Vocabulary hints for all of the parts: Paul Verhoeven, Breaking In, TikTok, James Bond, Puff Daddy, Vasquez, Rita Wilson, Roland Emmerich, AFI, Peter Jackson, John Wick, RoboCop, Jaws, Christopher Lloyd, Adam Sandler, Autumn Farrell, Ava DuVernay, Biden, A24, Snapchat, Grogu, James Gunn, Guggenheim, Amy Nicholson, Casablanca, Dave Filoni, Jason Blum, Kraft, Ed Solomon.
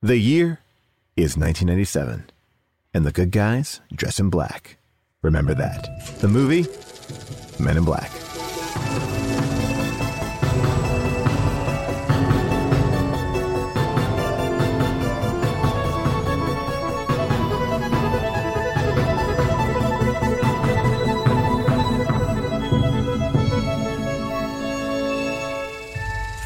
The year is 1997, and the good guys dress in black. Remember that. The movie, Men in Black.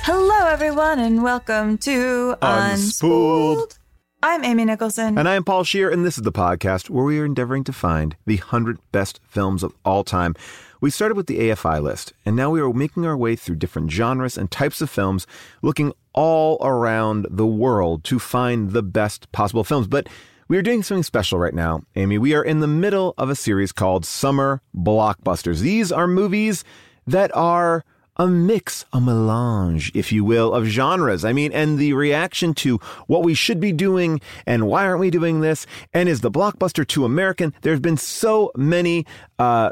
Hello, everyone, and welcome to Unspooled. I'm Amy Nicholson. And I'm Paul Scheer, and this is the podcast where we are endeavoring to find the 100 best films of all time. We started with the AFI list, and now we are making our way through different genres and types of films, looking all around the world to find the best possible films. But we are doing something special right now, Amy. We are in the middle of a series called Summer Blockbusters. These are movies that are a mix, a melange, if you will, of genres. I mean, and the reaction to what we should be doing and why aren't we doing this? And is the blockbuster too American? There's been so many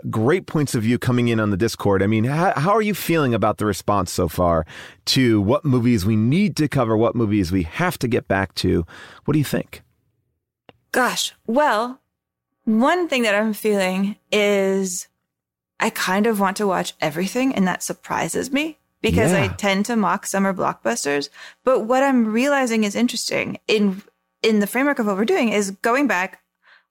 great points of view coming in on the Discord. I mean, how are you feeling about the response so far to what movies we need to cover, what movies we have to get back to? What do you think? Gosh, well, one thing that I'm feeling is I kind of want to watch everything, and that surprises me because I tend to mock summer blockbusters. But what I'm realizing is interesting in the framework of what we're doing is going back,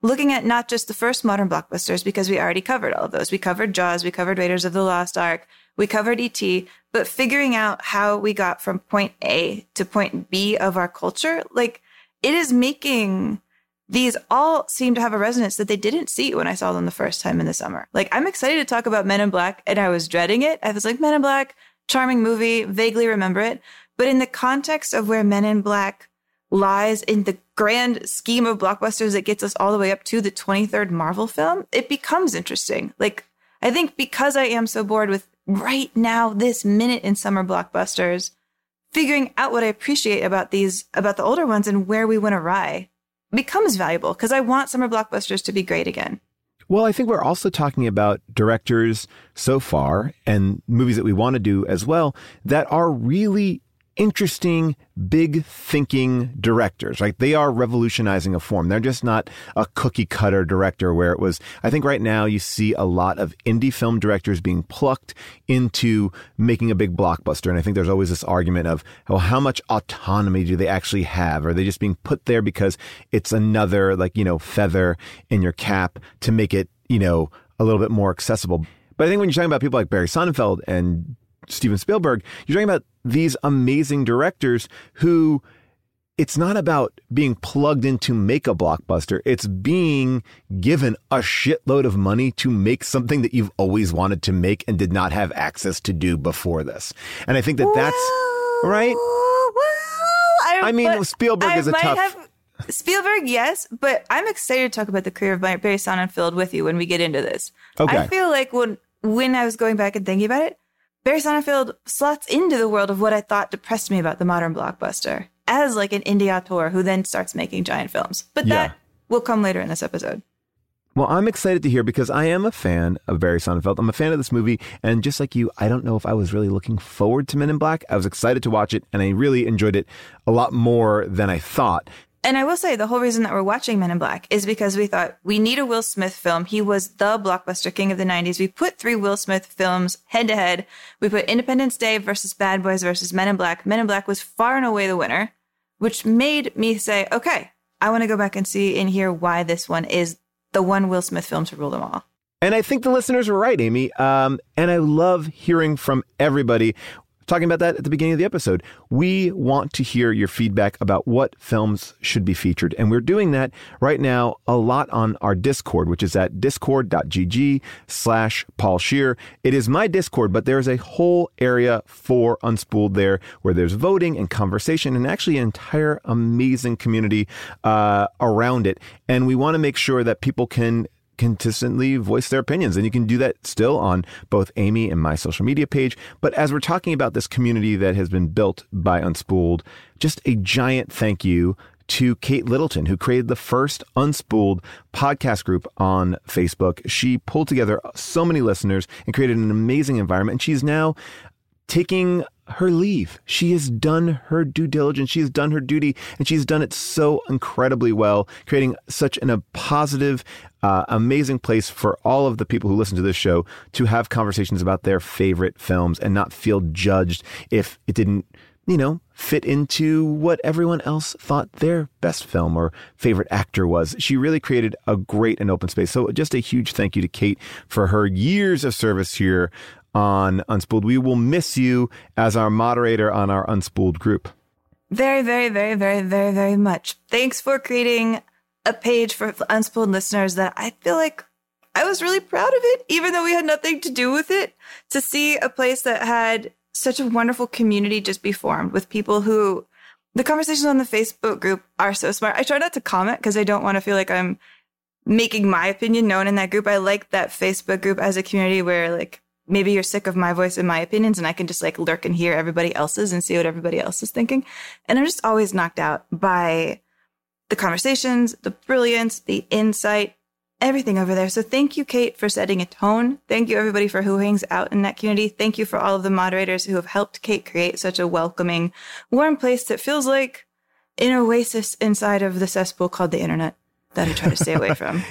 looking at not just the first modern blockbusters, because we already covered all of those. We covered Jaws, we covered Raiders of the Lost Ark, we covered E.T., but figuring out how we got from point A to point B of our culture, like it is making... These all seem to have a resonance that they didn't see when I saw them the first time in the summer. Like, I'm excited to talk about Men in Black, and I was dreading it. I was like, Men in Black, charming movie, vaguely remember it. But in the context of where Men in Black lies in the grand scheme of blockbusters that gets us all the way up to the 23rd Marvel film, it becomes interesting. Like, I think because I am so bored with right now, this minute in summer blockbusters, figuring out what I appreciate about the older ones and where we went awry becomes valuable, because I want summer blockbusters to be great again. Well, I think we're also talking about directors so far and movies that we want to do as well that are really interesting, big thinking directors, right? They are revolutionizing a form. They're just not a cookie cutter director where it was, I think right now you see a lot of indie film directors being plucked into making a big blockbuster. And I think there's always this argument of, well, how much autonomy do they actually have? Are they just being put there because it's another, like, you know, feather in your cap to make it, you know, a little bit more accessible? But I think when you're talking about people like Barry Sonnenfeld and Steven Spielberg, you're talking about these amazing directors who it's not about being plugged in to make a blockbuster. It's being given a shitload of money to make something that you've always wanted to make and did not have access to do before this. And I think that that's right. Well, Spielberg is a tough... Spielberg, yes, but I'm excited to talk about the career of Barry Sonnenfeld with you when we get into this. Okay. I feel like when I was going back and thinking about it, Barry Sonnenfeld slots into the world of what I thought depressed me about the modern blockbuster. as like an indie auteur who then starts making giant films. But that will come later in this episode. Well, I'm excited to hear because I am a fan of Barry Sonnenfeld. I'm a fan of this movie. And just like you, I don't know if I was really looking forward to Men in Black. I was excited to watch it and I really enjoyed it a lot more than I thought. And I will say the whole reason that we're watching Men in Black is because we thought we need a Will Smith film. He was the blockbuster king of the 90s. We put three Will Smith films head to head. We put Independence Day versus Bad Boys versus Men in Black. Men in Black was far and away the winner, which made me say, okay, I want to go back and see and hear why this one is the one Will Smith film to rule them all. And I think the listeners were right, Amy. And I love hearing from everybody. Talking about that at the beginning of the episode. We want to hear your feedback about what films should be featured. And we're doing that right now a lot on our Discord, which is at discord.gg/Paul Scheer. It is my Discord, but there is a whole area for Unspooled there where there's voting and conversation and actually an entire amazing community around it. And we want to make sure that people can consistently voice their opinions. And you can do that still on both Amy and my social media page. But as we're talking about this community that has been built by Unspooled, just a giant thank you to Kate Littleton, who created the first Unspooled podcast group on Facebook. She pulled together so many listeners and created an amazing environment. And she's now taking her leave. She has done her due diligence. She has done her duty, and she's done it so incredibly well, creating such a positive, amazing place for all of the people who listen to this show to have conversations about their favorite films and not feel judged if it didn't, you know, fit into what everyone else thought their best film or favorite actor was. She really created a great and open space. So just a huge thank you to Kate for her years of service here on Unspooled. We will miss you as our moderator on our Unspooled group. Very, very, very, very, very, very much. Thanks for creating a page for Unspooled listeners that I feel like I was really proud of it, even though we had nothing to do with it, to see a place that had such a wonderful community just be formed with people who, the conversations on the Facebook group are so smart. I try not to comment because I don't want to feel like I'm making my opinion known in that group. I like that Facebook group as a community where like, maybe you're sick of my voice and my opinions, and I can just like lurk and hear everybody else's and see what everybody else is thinking. And I'm just always knocked out by the conversations, the brilliance, the insight, everything over there. So thank you, Kate, for setting a tone. Thank you, everybody, for who hangs out in that community. Thank you for all of the moderators who have helped Kate create such a welcoming, warm place that feels like an oasis inside of the cesspool called the internet that I try to stay away from.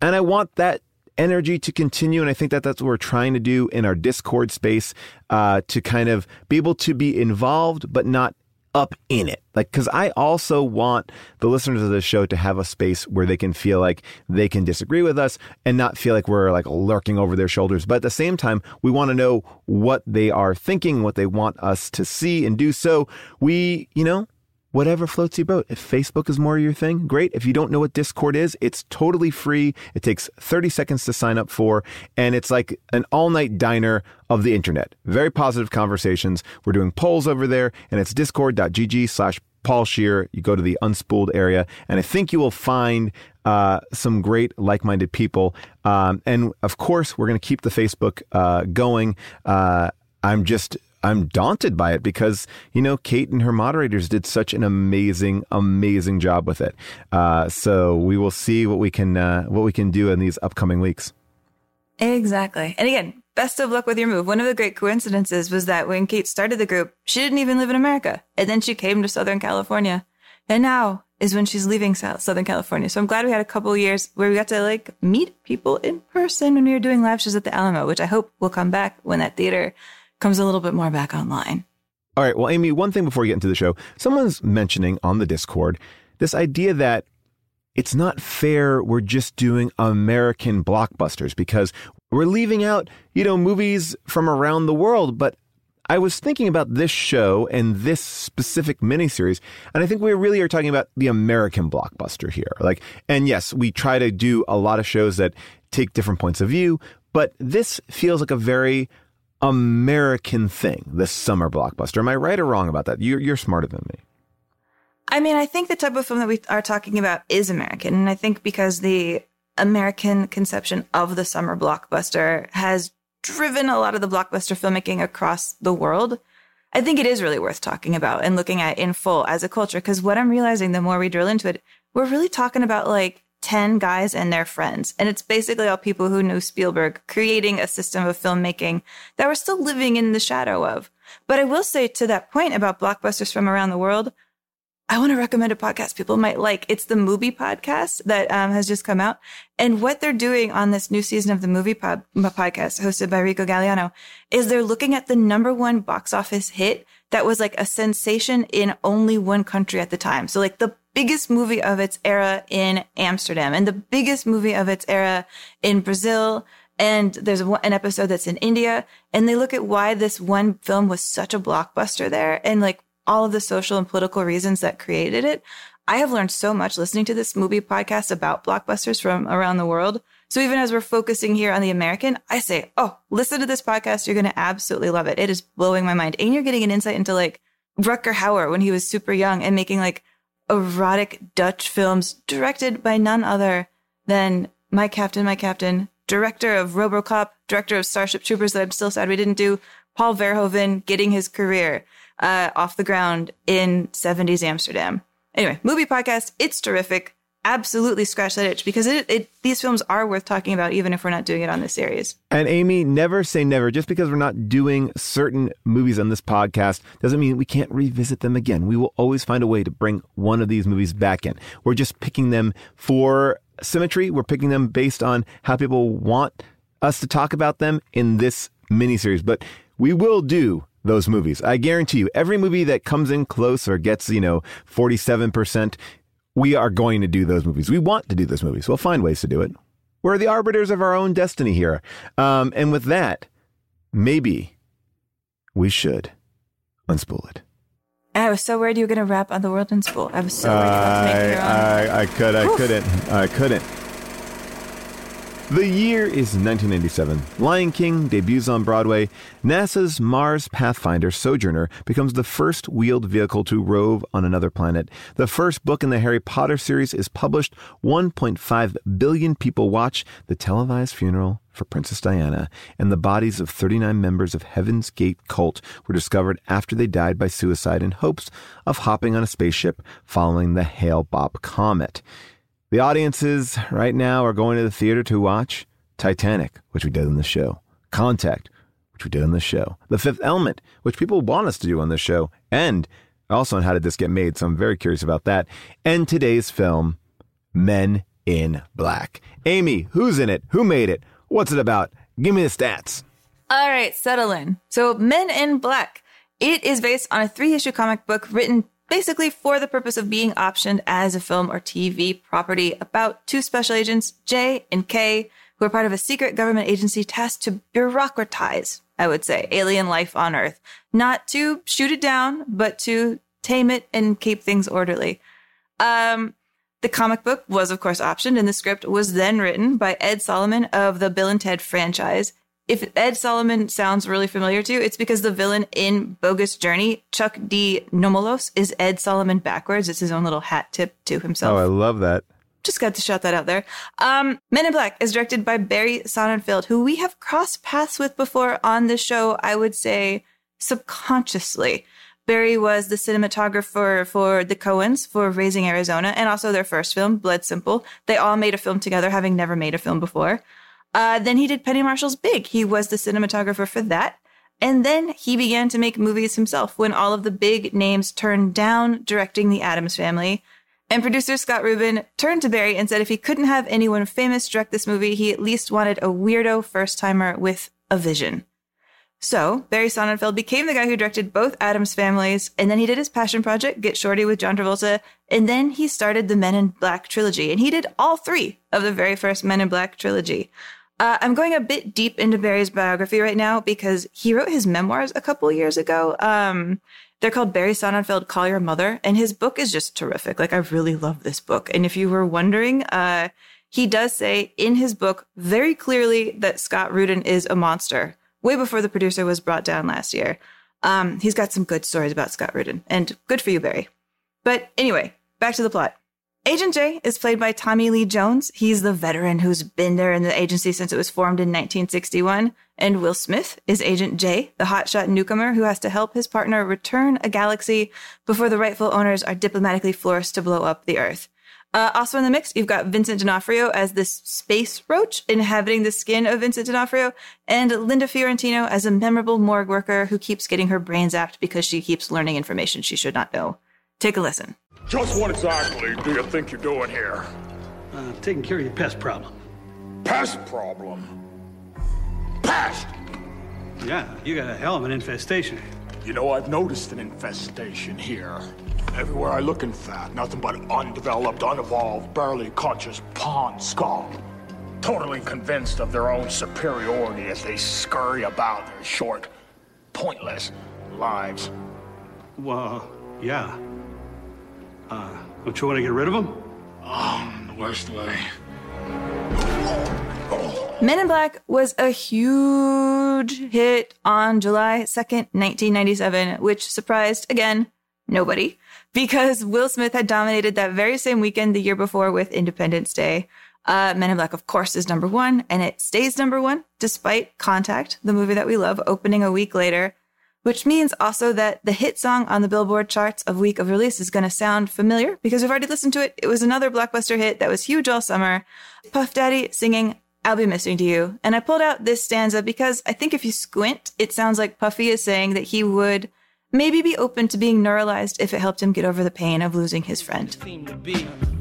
And I want that energy to continue. And I think that that's what we're trying to do in our Discord space, to kind of be able to be involved, but not up in it. Like, because I also want the listeners of this show to have a space where they can feel like they can disagree with us and not feel like we're like lurking over their shoulders. But at the same time, we want to know what they are thinking, what they want us to see and do. So we, you know, whatever floats your boat. If Facebook is more your thing, great. If you don't know what Discord is, it's totally free. It takes 30 seconds to sign up for, and it's like an all-night diner of the internet. Very positive conversations. We're doing polls over there, and it's discord.gg/Paul Scheer. You go to the Unspooled area, and I think you will find some great like-minded people. And of course, we're going to keep the Facebook going. I'm daunted by it because, you know, Kate and her moderators did such an amazing, amazing job with it. So we will see what we can do in these upcoming weeks. Exactly. And again, best of luck with your move. One of the great coincidences was that when Kate started the group, she didn't even live in America. And then she came to Southern California. And now is when she's leaving Southern California. So I'm glad we had a couple of years where we got to like meet people in person when we were doing live shows at the Alamo, which I hope will come back when that theater comes a little bit more back online. All right. Well, Amy, one thing before we get into the show, someone's mentioning on the Discord this idea that it's not fair we're just doing American blockbusters because we're leaving out, you know, movies from around the world. But I was thinking about this show and this specific miniseries, and I think we really are talking about the American blockbuster here. Like, and yes, we try to do a lot of shows that take different points of view, but this feels like a very American thing, the summer blockbuster. Am I right or wrong about that? You're smarter than me. I mean, I think the type of film that we are talking about is American. And I think because the American conception of the summer blockbuster has driven a lot of the blockbuster filmmaking across the world, I think it is really worth talking about and looking at in full as a culture, because what I'm realizing the more we drill into it, we're really talking about like 10 guys and their friends. And it's basically all people who knew Spielberg creating a system of filmmaking that we're still living in the shadow of. But I will say to that point about blockbusters from around the world, I want to recommend a podcast people might like. It's the Movie Podcast that has just come out. And what they're doing on this new season of the Movie Podcast, hosted by Rico Galliano, is they're looking at the #1 box office hit that was like a sensation in only one country at the time. So like the biggest movie of its era in Amsterdam and the biggest movie of its era in Brazil. And there's an episode that's in India. And they look at why this one film was such a blockbuster there and like all of the social and political reasons that created it. I have learned so much listening to this Movie Podcast about blockbusters from around the world. So even as we're focusing here on the American, I say, oh, listen to this podcast. You're going to absolutely love it. It is blowing my mind. And you're getting an insight into like Rutger Hauer when he was super young and making like erotic Dutch films directed by none other than my captain, director of RoboCop, director of Starship Troopers that I'm still sad we didn't do, Paul Verhoeven getting his career off the ground in 70s Amsterdam. Anyway, Movie Podcast, it's terrific. Absolutely scratch that itch, because these films are worth talking about, even if we're not doing it on this series. And Amy, never say never. Just because we're not doing certain movies on this podcast doesn't mean we can't revisit them again. We will always find a way to bring one of these movies back in. We're just picking them for symmetry. We're picking them based on how people want us to talk about them in this miniseries. But we will do those movies. I guarantee you, every movie that comes in close or gets, 47%, we are going to do those movies. We want to do those movies. We'll find ways to do it. We're the arbiters of our own destiny here. And with that, maybe we should unspool it. I was so worried you were going to wrap on the world unspool. I was so worried about to make your own. I couldn't. The year is 1987. Lion King debuts on Broadway. NASA's Mars Pathfinder Sojourner becomes the first wheeled vehicle to rove on another planet. The first book in the Harry Potter series is published. 1.5 billion people watch the televised funeral for Princess Diana, and the bodies of 39 members of Heaven's Gate cult were discovered after they died by suicide in hopes of hopping on a spaceship following the Hale-Bopp comet. The audiences right now are going to the theater to watch Titanic, which we did on the show, Contact, which we did on the show, The Fifth Element, which people want us to do on the show, and also on How Did This Get Made, so I'm very curious about that, and today's film, Men in Black. Amy, who's in it? Who made it? What's it about? Give me the stats. All right, settle in. So Men in Black, it is based on a 3-issue comic book written basically for the purpose of being optioned as a film or TV property about 2 special agents, J and K, who are part of a secret government agency tasked to bureaucratize, I would say, alien life on Earth. Not to shoot it down, but to tame it and keep things orderly. The comic book was, of course, optioned, and the script was then written by Ed Solomon of the Bill and Ted franchise. If Ed Solomon sounds really familiar to you, it's because the villain in Bogus Journey, Chuck D. Nomolos, is Ed Solomon backwards. It's his own little hat tip to himself. Oh, I love that. Just got to shout that out there. Men in Black is directed by Barry Sonnenfeld, who we have crossed paths with before on the show, I would say subconsciously. Barry was the cinematographer for The Coens, for Raising Arizona, and also their first film, Blood Simple. They all made a film together, having never made a film before. Then he did Penny Marshall's Big. He was the cinematographer for that. And then he began to make movies himself when all of the big names turned down directing The Addams Family. And producer Scott Rudin turned to Barry and said if he couldn't have anyone famous direct this movie, he at least wanted a weirdo first-timer with a vision. So Barry Sonnenfeld became the guy who directed both Addams Families, and then he did his passion project, Get Shorty with John Travolta, and then he started the Men in Black trilogy, and he did all 3 of the very first Men in Black trilogy. I'm going a bit deep into Barry's biography right now because he wrote his memoirs a couple years ago. They're called Barry Sonnenfeld, Call Your Mother. And his book is just terrific. Like, I really love this book. And if you were wondering, he does say in his book very clearly that Scott Rudin is a monster way before the producer was brought down last year. He's got some good stories about Scott Rudin, and good for you, Barry. But anyway, back to the plot. Agent J is played by Tommy Lee Jones. He's the veteran who's been there in the agency since it was formed in 1961. And Will Smith is Agent J, the hotshot newcomer who has to help his partner return a galaxy before the rightful owners are diplomatically forced to blow up the Earth. Also in the mix, you've got Vincent D'Onofrio as this space roach inhabiting the skin of Vincent D'Onofrio, and Linda Fiorentino as a memorable morgue worker who keeps getting her brains zapped because she keeps learning information she should not know. Take a listen. Just what exactly do you think you're doing here? Taking care of your pest problem. Pest problem? Pest! Yeah, you got a hell of an infestation. You know, I've noticed an infestation here. Everywhere I look, in fact, nothing but undeveloped, unevolved, barely conscious pond scum. Totally convinced of their own superiority as they scurry about their short, pointless lives. Well, yeah. Don't you want to get rid of them? The worst way. Men in Black was a huge hit on July 2nd, 1997, which surprised, again, nobody, because Will Smith had dominated that very same weekend the year before with Independence Day. Men in Black, of course, is number one, and it stays number one, despite Contact, the movie that we love, opening a week later, which means also that the hit song on the Billboard charts of week of release is going to sound familiar because we've already listened to it. It was another blockbuster hit that was huge all summer. Puff Daddy singing, "I'll Be Missing You." And I pulled out this stanza because I think if you squint, it sounds like Puffy is saying that he would maybe be open to being neuralized if it helped him get over the pain of losing his friend.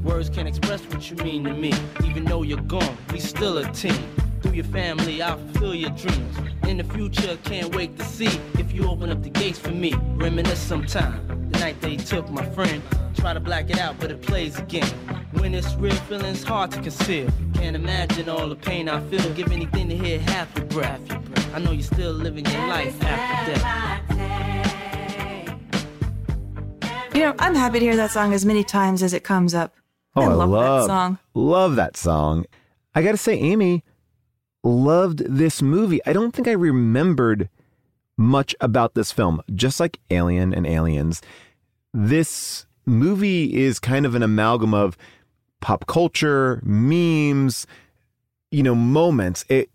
Words can't express what you mean to me. Even though you're gone, we still a team. Through your family, I'll fulfill your dreams. In the future, can't wait to see if you open up the gates for me. Reminisce sometime, the night they took my friend. Try to black it out, but it plays again. When it's real, feeling's hard to conceal. Can't imagine all the pain I feel. Give anything to hear half your breath. I know you're still living your life after death. You know, I'm happy to hear that song as many times as it comes up. Oh, I love that song. Love that song. I got to say, Amy loved this movie. I don't think I remembered much about this film. Just like Alien and Aliens, this movie is kind of an amalgam of pop culture, memes, you know, moments. It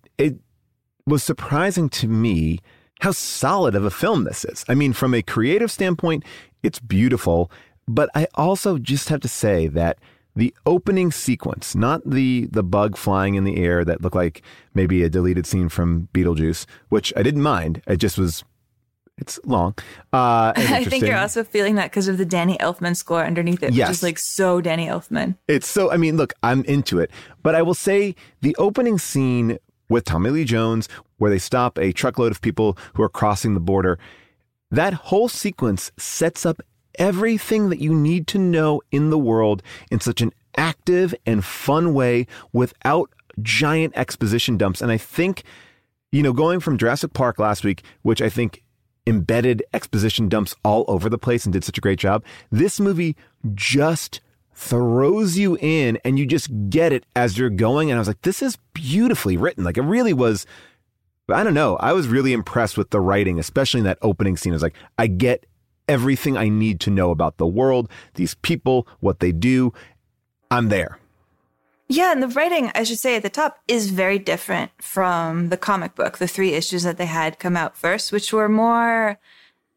was surprising to me how solid of a film this is. I mean, from a creative standpoint, it's beautiful. But I also just have to say that the opening sequence, not the bug flying in the air that looked like maybe a deleted scene from Beetlejuice, which I didn't mind. It just was, it's long. I think you're also feeling that because of the Danny Elfman score underneath it, yes, which is like so Danny Elfman. It's so, I mean, look, I'm into it. But I will say the opening scene with Tommy Lee Jones, where they stop a truckload of people who are crossing the border, that whole sequence sets up everything that you need to know in the world in such an active and fun way without giant exposition dumps. And I think, you know, going from Jurassic Park last week, which I think embedded exposition dumps all over the place and did such a great job, this movie just throws you in and you just get it as you're going. And I was like, this is beautifully written. Like, it really was, I don't know, I was really impressed with the writing, especially in that opening scene. I was like, I get everything I need to know about the world, these people, what they do. I'm there. Yeah, and the writing, I should say at the top, is very different from the comic book, the three issues that they had come out first, which were more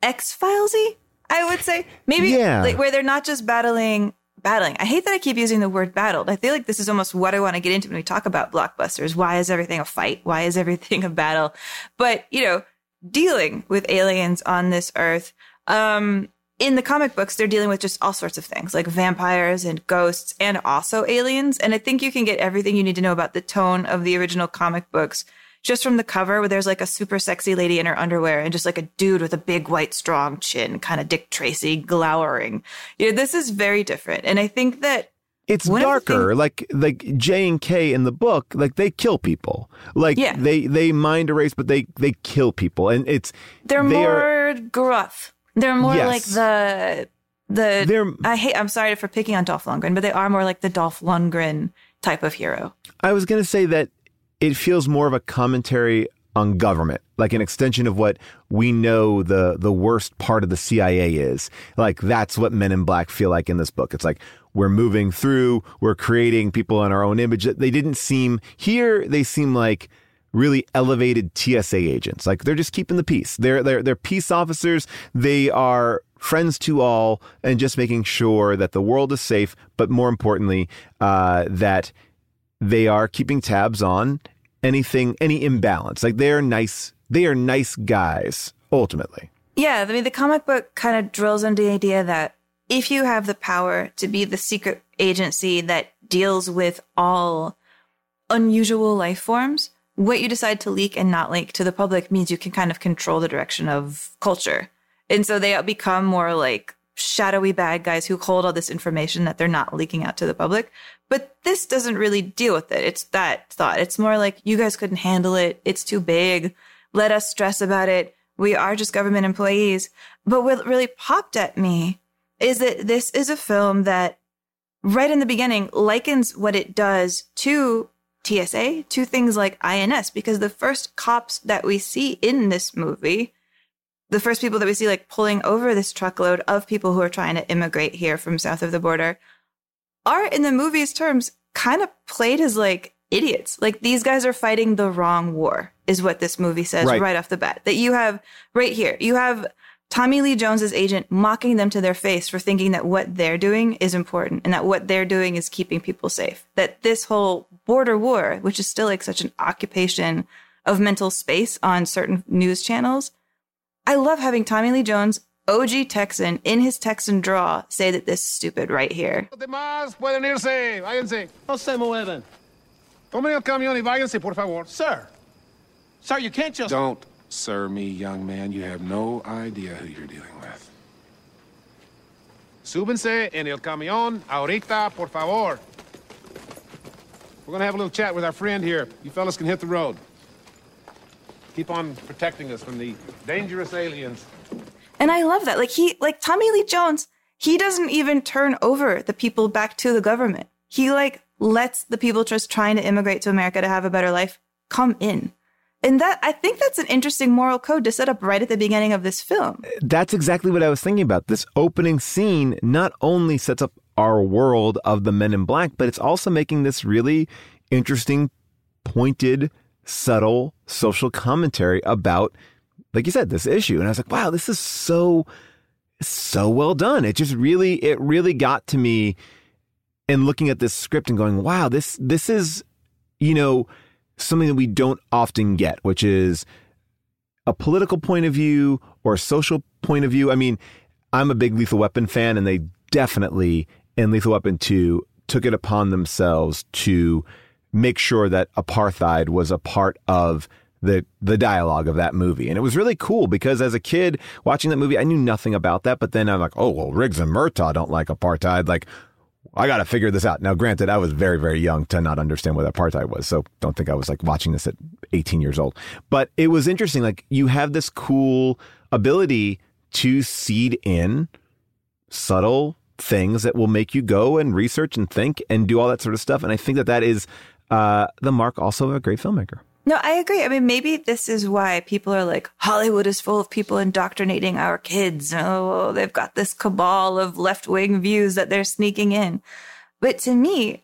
X-Files-y, I would say. Maybe like, where they're not just battling. I hate that I keep using the word battled. I feel like this is almost what I want to get into when we talk about blockbusters. Why is everything a fight? Why is everything a battle? But, you know, dealing with aliens on this earth, in the comic books, they're dealing with just all sorts of things like vampires and ghosts and also aliens. And I think you can get everything you need to know about the tone of the original comic books just from the cover, where there's like a super sexy lady in her underwear and just like a dude with a big, white, strong chin, kind of Dick Tracy glowering. You know, this is very different. And I think that it's darker, like J and K in the book, like they kill people, they mind erase, but they kill people. And they're more gruff. They're more like the I'm sorry for picking on Dolph Lundgren, but they are more like the Dolph Lundgren type of hero. I was going to say that it feels more of a commentary on government, like an extension of what we know the worst part of the CIA is. Like, that's what Men in Black feel like in this book. It's like, we're moving through, we're creating people in our own image. They didn't seem here. They seem like really elevated TSA agents. Like, they're just keeping the peace. They're peace officers. They are friends to all and just making sure that the world is safe. But more importantly, that they are keeping tabs on anything, any imbalance. Like, they're nice. They are nice guys, ultimately. Yeah. I mean, the comic book kind of drills into the idea that if you have the power to be the secret agency that deals with all unusual life forms, what you decide to leak and not leak to the public means you can kind of control the direction of culture. And so they become more like shadowy bad guys who hold all this information that they're not leaking out to the public. But this doesn't really deal with it. It's that thought. It's more like, you guys couldn't handle it. It's too big. Let us stress about it. We are just government employees. But what really popped at me is that this is a film that right in the beginning likens what it does to TSA, to things like INS, because the first cops that we see in this movie, the first people that we see like pulling over this truckload of people who are trying to immigrate here from south of the border, are in the movie's terms kind of played as like idiots. Like, these guys are fighting the wrong war is what this movie says right off the bat. That you have right here, you have Tommy Lee Jones's agent mocking them to their face for thinking that what they're doing is important and that what they're doing is keeping people safe. That this whole border war, which is still like such an occupation of mental space on certain news channels, I love having Tommy Lee Jones, OG Texan, in his Texan draw, say that this is stupid right here. Sir, you can't just... Don't. Sir, me, young man, you have no idea who you're dealing with. Súbense en el camión ahorita, por favor. We're going to have a little chat with our friend here. You fellas can hit the road. Keep on protecting us from the dangerous aliens. And I love that. Like Tommy Lee Jones, he doesn't even turn over the people back to the government. He like lets the people just trying to immigrate to America to have a better life come in. And that, I think that's an interesting moral code to set up right at the beginning of this film. That's exactly what I was thinking about. This opening scene not only sets up our world of the Men in Black, but it's also making this really interesting, pointed, subtle social commentary about, like you said, this issue. And I was like, wow, this is so well done. It just really, it really got to me in looking at this script and going, wow, this is, you know, something that we don't often get, which is a political point of view or a social point of view. I mean, I'm a big Lethal Weapon fan, and they definitely in Lethal Weapon 2 took it upon themselves to make sure that apartheid was a part of the dialogue of that movie. And it was really cool because as a kid watching that movie, I knew nothing about that. But then I'm like, oh, well, Riggs and Murtaugh don't like apartheid. Like, I got to figure this out. Now, granted, I was very, very young to not understand what apartheid was. So don't think I was like watching this at 18 years old. But it was interesting. Like, you have this cool ability to seed in subtle things that will make you go and research and think and do all that sort of stuff. And I think that that is the mark also of a great filmmaker. No, I agree. I mean, maybe this is why people are like, Hollywood is full of people indoctrinating our kids. Oh, they've got this cabal of left-wing views that they're sneaking in. But to me,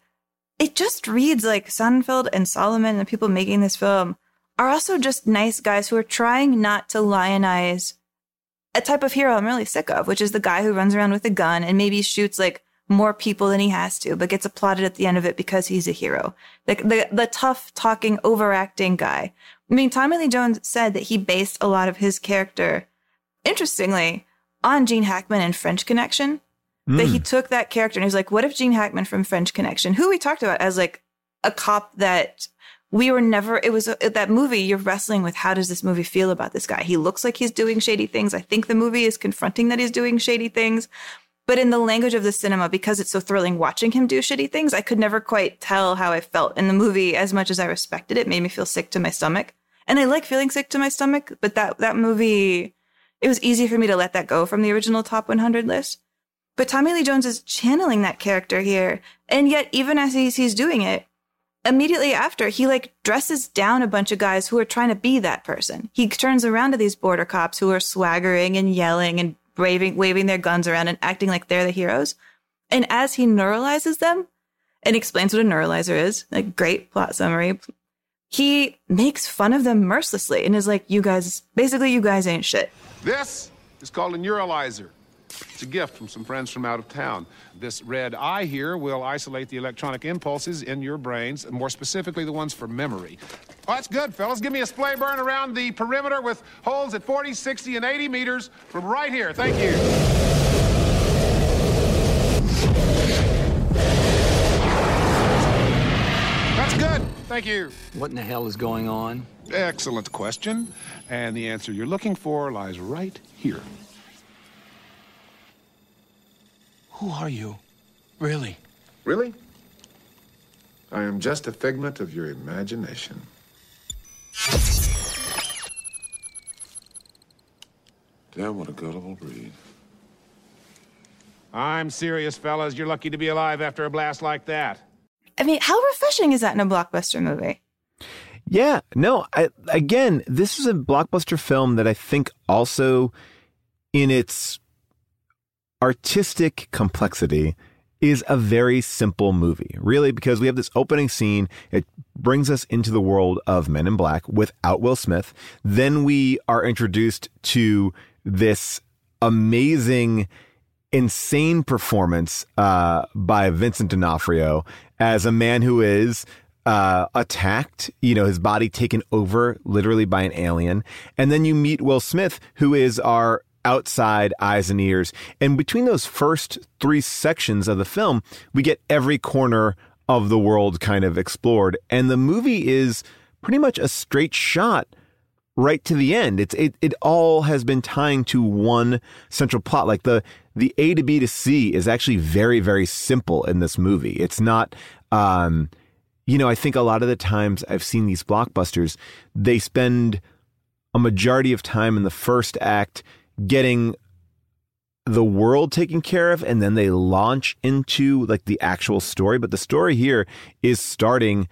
it just reads like Sonnenfeld and Solomon and the people making this film are also just nice guys who are trying not to lionize a type of hero I'm really sick of, which is the guy who runs around with a gun and maybe shoots like more people than he has to, but gets applauded at the end of it because he's a hero. Like the tough talking, overacting guy. I mean, Tommy Lee Jones said that he based a lot of his character, interestingly, on Gene Hackman in French Connection. That he took that character and he was like, what if Gene Hackman from French Connection, who we talked about as like a cop that we were never, it was that movie, you're wrestling with how does this movie feel about this guy? He looks like he's doing shady things. I think the movie is confronting that he's doing shady things. But in the language of the cinema, because it's so thrilling watching him do shitty things, I could never quite tell how I felt. And the movie, as much as I respected it, made me feel sick to my stomach. And I like feeling sick to my stomach, but that movie, it was easy for me to let that go from the original Top 100 list. But Tommy Lee Jones is channeling that character here. And yet, even as he's doing it, immediately after, he like dresses down a bunch of guys who are trying to be that person. He turns around to these border cops who are swaggering and yelling and waving their guns around and acting like they're the heroes. And as he neuralizes them and explains what a neuralizer is, like, great plot summary, he makes fun of them mercilessly and is like, you guys ain't shit. This is called a neuralizer. It's a gift from some friends from out of town. This red eye here will isolate the electronic impulses in your brains, and more specifically the ones for memory. Oh, that's good, fellas. Give me a splay burn around the perimeter with holes at 40, 60, and 80 meters from right here. Thank you. That's good. Thank you. What in the hell is going on? Excellent question. And the answer you're looking for lies right here. Who are you? Really? Really? I am just a figment of your imagination. Damn, what a gullible breed. I'm serious, fellas. You're lucky to be alive after a blast like that. I mean, how refreshing is that in a blockbuster movie? Yeah, no, again, this is a blockbuster film that I think also in its artistic complexity is a very simple movie, really, because we have this opening scene. It brings us into the world of Men in Black without Will Smith. Then we are introduced to this amazing, insane performance by Vincent D'Onofrio as a man who is attacked, his body taken over literally by an alien. And then you meet Will Smith, who is our outside eyes and ears. And between those first three sections of the film, we get every corner of the world kind of explored. And the movie is pretty much a straight shot right to the end. It all has been tying to one central plot. Like the A to B to C is actually very, very simple in this movie. It's not, I think a lot of the times I've seen these blockbusters, they spend a majority of time in the first act getting the world taken care of, and then they launch into like the actual story. But the story here is starting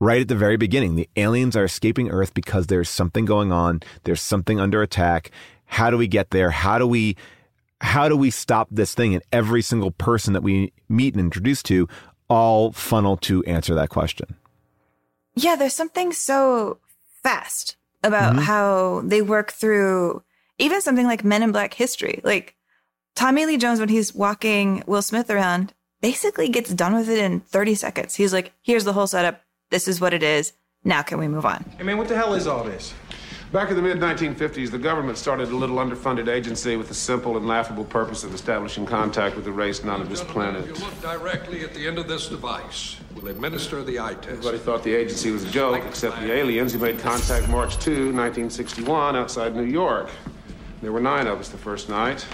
right at the very beginning. The aliens are escaping Earth because there's something going on. There's something under attack. How do we get there? How do we stop this thing? And every single person that we meet and introduce to all funnel to answer that question. Yeah, there's something so fast about how they work through even something like Men in Black history. Like Tommy Lee Jones, when he's walking Will Smith around, basically gets done with it in 30 seconds. He's like, here's the whole setup. This is what it is. Now can we move on? Hey, man, what the hell is all this? Back in the mid-1950s, the government started a little underfunded agency with the simple and laughable purpose of establishing contact with a race none of this planet. If you look directly at the end of this device, we'll administer the eye test. Everybody thought the agency was a joke, except the aliens who made contact March 2, 1961, outside New York. There were 9 of us the first night,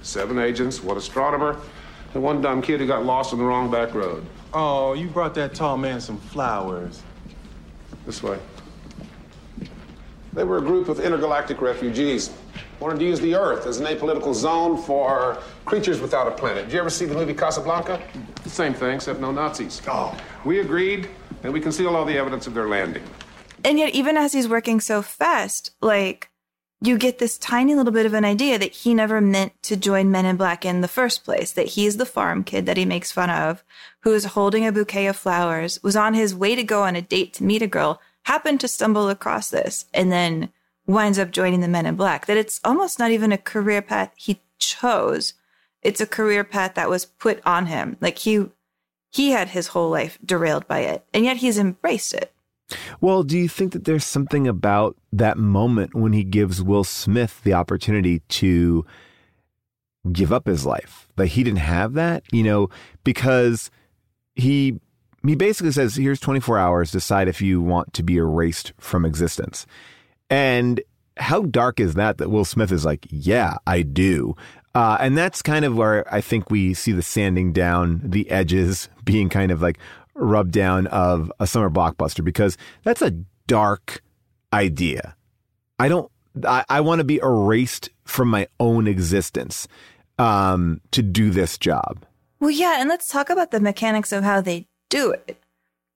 7 agents, 1 astronomer, and 1 dumb kid who got lost on the wrong back road. Oh, you brought that tall man some flowers. This way. They were a group of intergalactic refugees. Wanted to use the Earth as an apolitical zone for creatures without a planet. Did you ever see the movie Casablanca? The same thing, except no Nazis. Oh. We agreed, and we concealed all the evidence of their landing. And yet, even as he's working so fast, like, you get this tiny little bit of an idea that he never meant to join Men in Black in the first place, that he's the farm kid that he makes fun of, who is holding a bouquet of flowers, was on his way to go on a date to meet a girl, happened to stumble across this, and then winds up joining the Men in Black. That it's almost not even a career path he chose. It's a career path that was put on him. Like he had his whole life derailed by it, and yet he's embraced it. Well, do you think that there's something about that moment when he gives Will Smith the opportunity to give up his life? Like, he didn't have that, because he basically says, here's 24 hours, decide if you want to be erased from existence. And how dark is that Will Smith is like, yeah, I do. And that's kind of where I think we see the sanding down, the edges being kind of like rub down of a summer blockbuster, because that's a dark idea. I want to be erased from my own existence to do this job. Well, yeah. And let's talk about the mechanics of how they do it.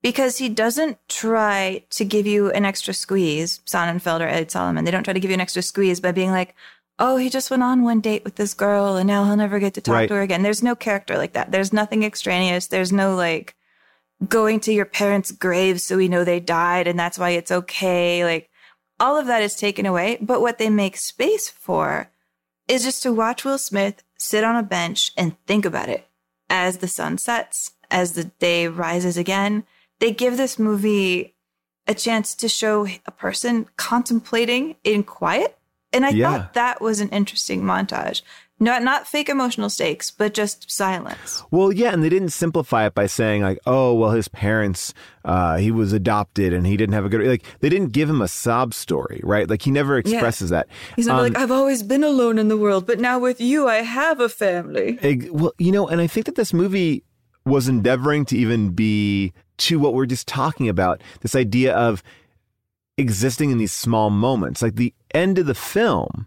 because he doesn't try to give you an extra squeeze, Sonnenfeld or Ed Solomon. They don't try to give you an extra squeeze by being like, oh, he just went on one date with this girl and now he'll never get to talk to her again. There's no character like that. There's nothing extraneous. There's no like going to your parents' graves so we know they died and that's why it's okay. Like all of that is taken away. But what they make space for is just to watch Will Smith sit on a bench and think about it. As the sun sets, as the day rises again, they give this movie a chance to show a person contemplating in quiet. And I thought that was an interesting montage. Not fake emotional stakes, but just silence. Well, yeah, and they didn't simplify it by saying like, oh, well, his parents, he was adopted and he didn't have a good, like they didn't give him a sob story, right? Like he never expresses that. He's not like, I've always been alone in the world, but now with you, I have a family. Well, you know, and I think that this movie was endeavoring to even be to what we're just talking about, this idea of existing in these small moments. Like the end of the film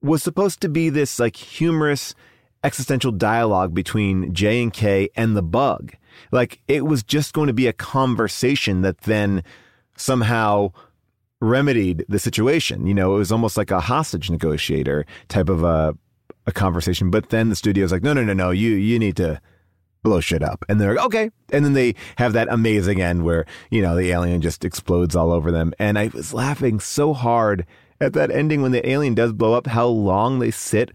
was supposed to be this like humorous existential dialogue between J and K and the bug. Like it was just going to be a conversation that then somehow remedied the situation. You know, it was almost like a hostage negotiator type of a conversation. But then the studio's like, no, you need to blow shit up. And they're like, okay. And then they have that amazing end where, you know, the alien just explodes all over them. And I was laughing so hard at that ending when the alien does blow up, how long they sit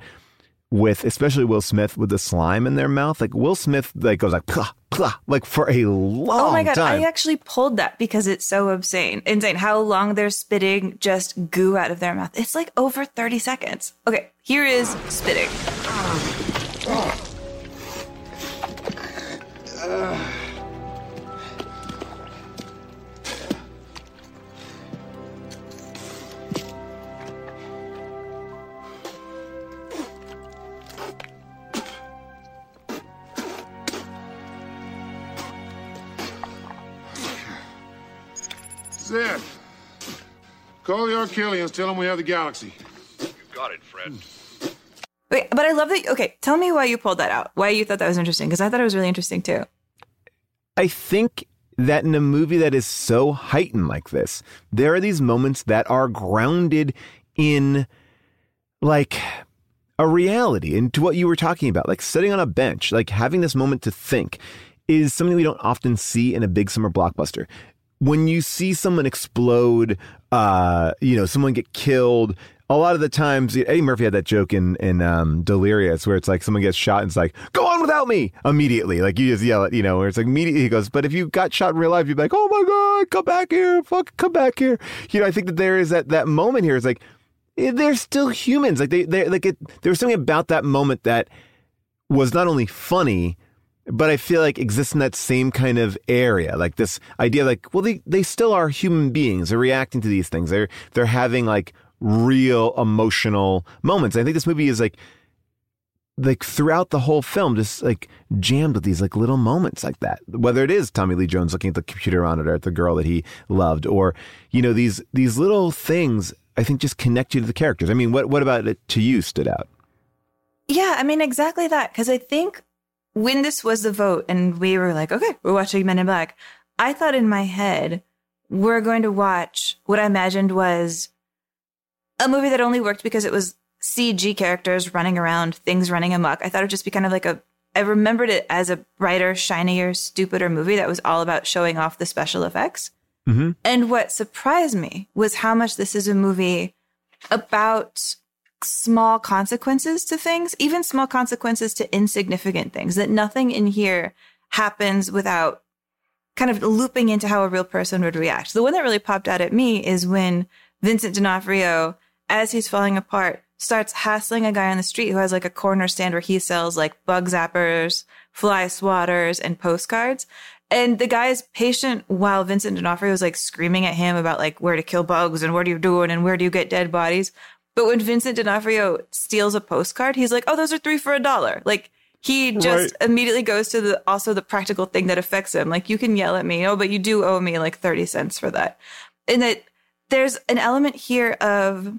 with, especially Will Smith, with the slime in their mouth. Like Will Smith like goes like, plah, plah, like for a long time. Oh my God, I actually pulled that because it's so insane how long they're spitting just goo out of their mouth. It's like over 30 seconds. Okay, here is spitting. Zed, call the Archelians, tell them we have the galaxy. You got it, Fred. Wait, but I love that. Okay, tell me why you pulled that out, why you thought that was interesting, because I thought it was really interesting too. I think that in a movie that is so heightened like this, there are these moments that are grounded in like a reality, into what you were talking about, like sitting on a bench, like having this moment to think is something we don't often see in a big summer blockbuster. When you see someone explode, you know, someone get killed, a lot of the times, Eddie Murphy had that joke in Delirious where it's like someone gets shot and it's like, go on without me immediately. Like you just yell at, you know, where it's like immediately he goes, but if you got shot in real life, you'd be like, oh my God, come back here. Fuck, come back here. You know, I think that there is that moment here. It's like, they're still humans. Like there was something about that moment that was not only funny, but I feel like exists in that same kind of area, like this idea like, well, they still are human beings. They're reacting to these things. They're having like real emotional moments. I think this movie is like throughout the whole film, just like jammed with these like little moments like that, whether it is Tommy Lee Jones looking at the computer monitor at the girl that he loved, or, you know, these little things I think just connect you to the characters. I mean, what about it to you stood out? Yeah, I mean, exactly that. 'Cause I think when this was the vote and we were like, okay, we're watching Men in Black, I thought in my head, we're going to watch what I imagined was a movie that only worked because it was CG characters running around, things running amok. I thought it would just be kind of like I remembered it as a brighter, shinier, stupider movie that was all about showing off the special effects. Mm-hmm. And what surprised me was how much this is a movie about small consequences to things, even small consequences to insignificant things, that nothing in here happens without kind of looping into how a real person would react. The one that really popped out at me is when Vincent D'Onofrio, as he's falling apart, starts hassling a guy on the street who has like a corner stand where he sells like bug zappers, fly swatters, and postcards. And the guy is patient while Vincent D'Onofrio is like screaming at him about like where to kill bugs and what are you doing and where do you get dead bodies. But when Vincent D'Onofrio steals a postcard, he's like, oh, those are $3 for $1. Like he just immediately goes to also the practical thing that affects him. Like you can yell at me, oh, but you do owe me like 30 cents for that. And that there's an element here of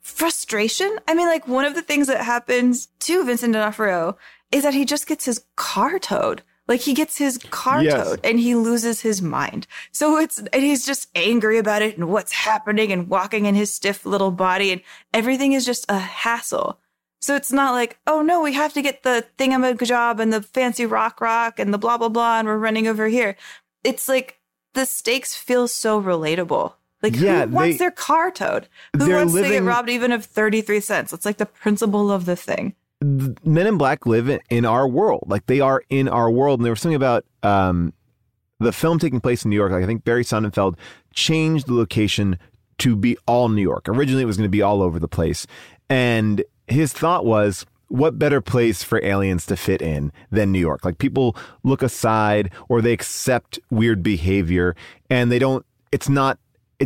frustration. I mean, like one of the things that happens to Vincent D'Onofrio is that he just gets his car towed. Like, he gets his car towed and he loses his mind. So and he's just angry about it and what's happening and walking in his stiff little body, and everything is just a hassle. So it's not like, oh, no, we have to get the thingamajob and the fancy rock and the blah, blah, blah, and we're running over here. It's like the stakes feel so relatable. Like, who wants their car towed? Who wants to get robbed even of 33 cents? It's like the principle of the thing. Men in Black live in our world. Like, they are in our world. And there was something about the film taking place in New York. Like, I think Barry Sonnenfeld changed the location to be all New York. Originally, it was going to be all over the place. And his thought was, what better place for aliens to fit in than New York? Like, people look aside or they accept weird behavior and it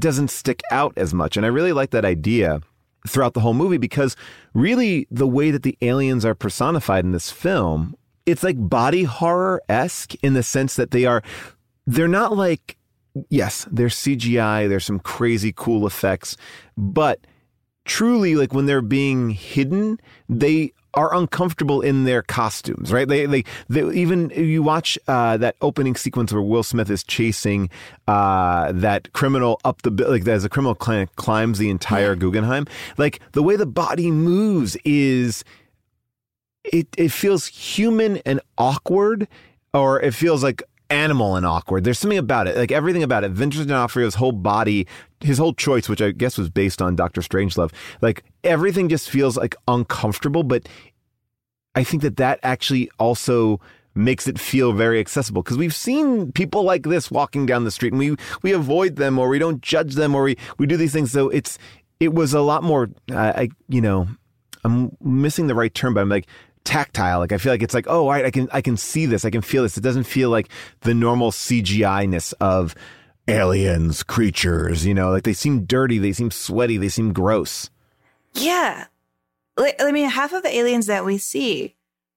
doesn't stick out as much. And I really like that idea throughout the whole movie, because really the way that the aliens are personified in this film, it's like body horror-esque in the sense that they're not like, yes, there's CGI, there's some crazy cool effects, but truly, like, when they're being hidden, they are uncomfortable in their costumes, right? They even, you watch that opening sequence where Will Smith is chasing that criminal up the, like, as the criminal climbs the entire Guggenheim. Like, the way the body moves is, it feels human and awkward, or it feels like animal and awkward. There's something about it, like everything about it. Vincent D'Onofrio's whole body, his whole choice, which I guess was based on Dr. Strangelove, like everything just feels like uncomfortable. But I think that actually also makes it feel very accessible, because we've seen people like this walking down the street and we avoid them, or we don't judge them, or we do these things. So it was a lot more, I'm missing the right term, but I'm like, tactile. Like, I feel like it's like, oh, all right, I can see this. I can feel this. It doesn't feel like the normal CGI-ness of aliens, creatures, you know, like they seem dirty. They seem sweaty. They seem gross. Yeah. I mean, half of the aliens that we see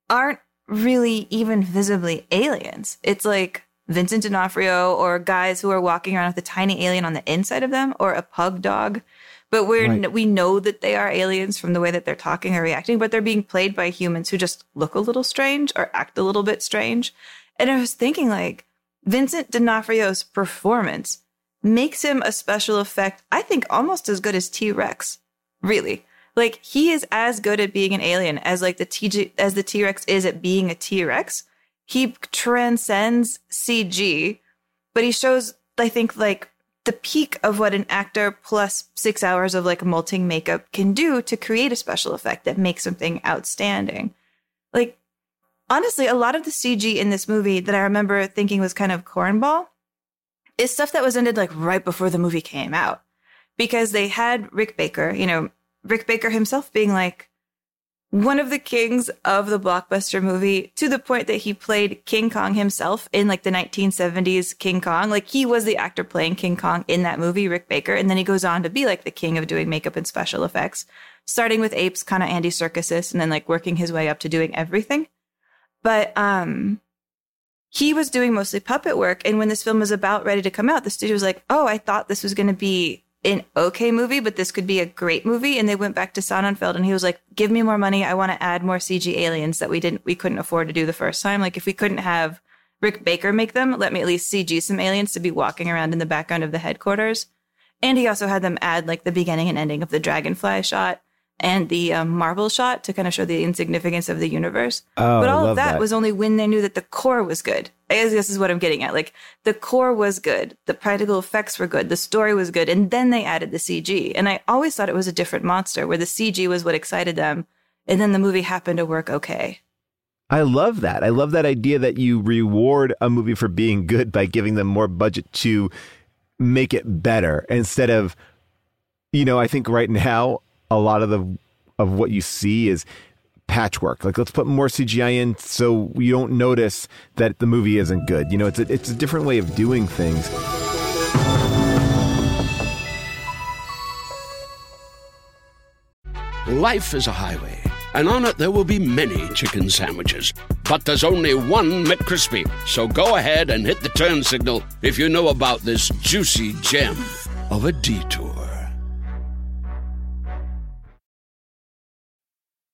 aren't really even visibly aliens. It's like Vincent D'Onofrio or guys who are walking around with a tiny alien on the inside of them, or a pug dog. But we know that they are aliens from the way that they're talking or reacting, but they're being played by humans who just look a little strange or act a little bit strange. And I was thinking, like, Vincent D'Onofrio's performance makes him a special effect, I think, almost as good as T-Rex, really. Like, he is as good at being an alien as, like, as the T-Rex is at being a T-Rex. He transcends CG, but he shows, I think, like, the peak of what an actor plus 6 hours of, like, molting makeup can do to create a special effect that makes something outstanding. Like, honestly, a lot of the CG in this movie that I remember thinking was kind of cornball is stuff that was ended, like, right before the movie came out, because they had Rick Baker, you know, Rick Baker himself being, like, one of the kings of the blockbuster movie, to the point that he played King Kong himself in, like, the 1970s King Kong. Like, he was the actor playing King Kong in that movie, Rick Baker. And then he goes on to be, like, the king of doing makeup and special effects, starting with Apes, kind of Andy Serkis, and then, like, working his way up to doing everything. But he was doing mostly puppet work. And when this film was about ready to come out, the studio was like, oh, I thought this was going to be an okay movie, but this could be a great movie. And they went back to Sonnenfeld and he was like, give me more money. I want to add more CG aliens that we couldn't afford to do the first time. Like, if we couldn't have Rick Baker make them, let me at least CG some aliens to be walking around in the background of the headquarters. And he also had them add, like, the beginning and ending of the dragonfly shot and the marble shot to kind of show the insignificance of the universe. Oh, but all of that was only when they knew that the core was good. I guess this is what I'm getting at. Like, the core was good. The practical effects were good. The story was good. And then they added the CG. And I always thought it was a different monster, where the CG was what excited them, and then the movie happened to work okay. I love that. I love that idea that you reward a movie for being good by giving them more budget to make it better, instead of, you know, I think right now, a lot of what you see is patchwork. Like, let's put more CGI in so you don't notice that the movie isn't good. You know, it's a different way of doing things. Life is a highway, and on it there will be many chicken sandwiches. But there's only one McCrispy. So go ahead and hit the turn signal if you know about this juicy gem of a detour.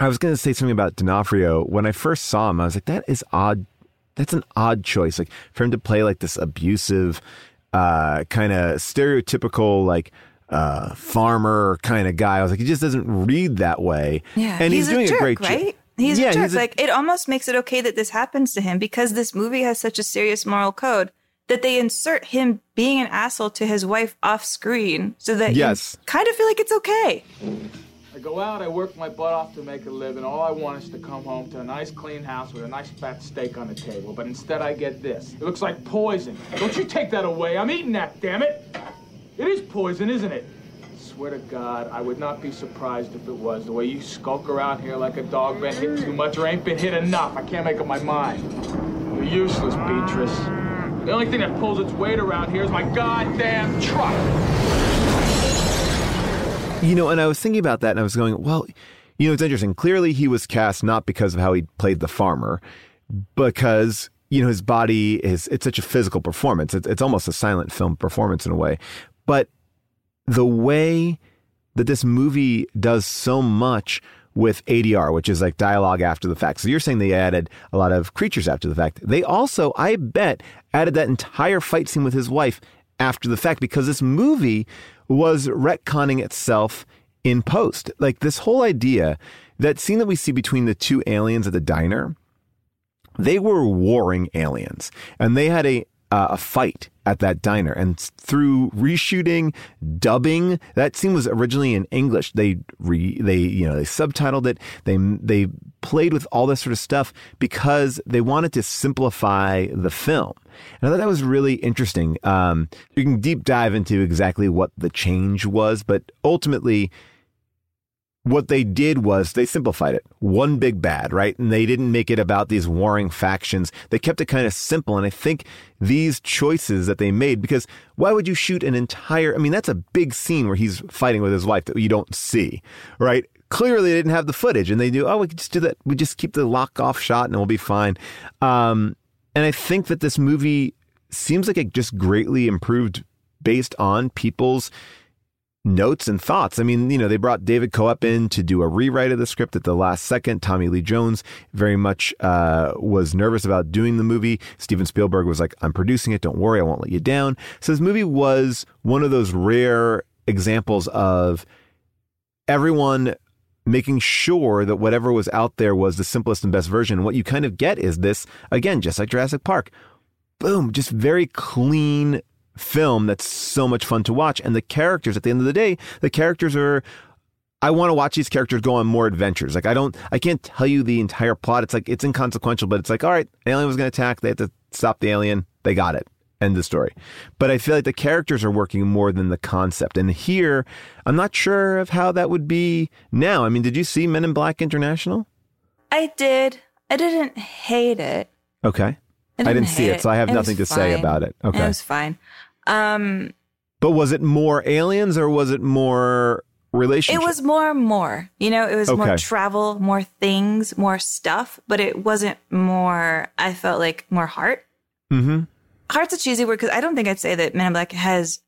I was going to say something about D'Onofrio. When I first saw him, I was like, that is odd. That's an odd choice. Like, for him to play like this abusive, kind of stereotypical, like, farmer kind of guy. I was like, he just doesn't read that way. Yeah. And he's doing a great job. Right? He's a jerk. He's like, it almost makes it okay that this happens to him because this movie has such a serious moral code that they insert him being an asshole to his wife off screen so that you kind of feel like it's okay. I go out, I work my butt off to make a living. All I want is to come home to a nice clean house with a nice fat steak on the table. But instead I get this. It looks like poison. Don't you take that away. I'm eating that, damn it. It is poison, isn't it? I swear to God, I would not be surprised if it was. The way you skulk around here like a dog been hit too much or ain't been hit enough. I can't make up my mind. You're useless, Beatrice. The only thing that pulls its weight around here is my goddamn truck. You know, and I was thinking about that and I was going, well, you know, it's interesting. Clearly he was cast not because of how he played the farmer, because, you know, his body is, it's such a physical performance. It's almost a silent film performance in a way. But the way that this movie does so much with ADR, which is like dialogue after the fact. So you're saying they added a lot of creatures after the fact. They also, I bet, added that entire fight scene with his wife after the fact, because this movie was retconning itself in post. Like this whole idea, that scene that we see between the two aliens at the diner, they were warring aliens and they had a fight at that diner. And through reshooting, dubbing, that scene was originally in English. They subtitled it. They played with all this sort of stuff because they wanted to simplify the film. And I thought that was really interesting. You can deep dive into exactly what the change was, but ultimately what they did was they simplified it. One big bad, right? And they didn't make it about these warring factions. They kept it kind of simple. And I think these choices that they made, because why would you shoot an entire, I mean, that's a big scene where he's fighting with his wife that you don't see, right? Clearly they didn't have the footage and they knew, we could just do that. We just keep the lock off shot and we'll be fine. And I think that this movie seems like it just greatly improved based on people's notes and thoughts. I mean, you know, they brought David Coep in to do a rewrite of the script at the last second. Tommy Lee Jones very much was nervous about doing the movie. Steven Spielberg was like, I'm producing it. Don't worry. I won't let you down. So this movie was one of those rare examples of everyone making sure that whatever was out there was the simplest and best version. What you kind of get is this, again, just like Jurassic Park, boom, just very clean film that's so much fun to watch. And the characters, at the end of the day, the characters are, I want to watch these characters go on more adventures. Like, I can't tell you the entire plot. It's like, it's inconsequential, but it's like, all right, an alien was going to attack. They had to stop the alien. They got it. End of story. But I feel like the characters are working more than the concept. And here, I'm not sure of how that would be now. I mean, did you see Men in Black International? I did. I didn't hate it. Okay. I didn't see it, so I have nothing to say about it. Okay. It was fine. But was it more aliens or was it more relationships? It was more. You know, it was more travel, more things, more stuff. But it wasn't more, I felt like, more heart. Mm-hmm. Heart's a cheesy word because I don't think I'd say that Men in Black has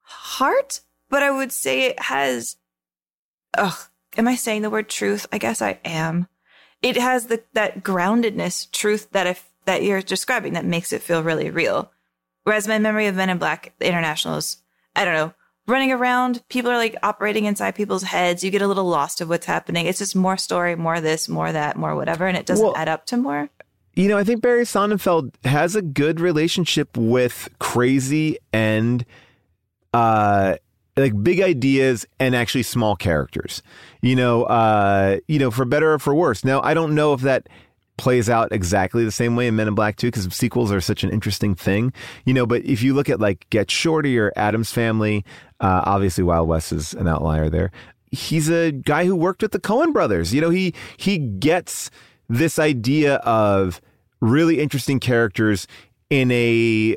heart, but I would say it has, am I saying the word truth? I guess I am. It has that groundedness, truth that you're describing that makes it feel really real. Whereas my memory of Men in Black International is, I don't know, running around, people are like operating inside people's heads. You get a little lost of what's happening. It's just more story, more this, more that, more whatever, and it doesn't add up to more. You know, I think Barry Sonnenfeld has a good relationship with crazy and like big ideas and actually small characters, you know, for better or for worse. Now, I don't know if that plays out exactly the same way in Men in Black 2, because sequels are such an interesting thing, you know, but if you look at like Get Shorty or Addams Family, obviously Wild West is an outlier there. he's a guy who worked with the Coen brothers. You know, he gets this idea of really interesting characters in a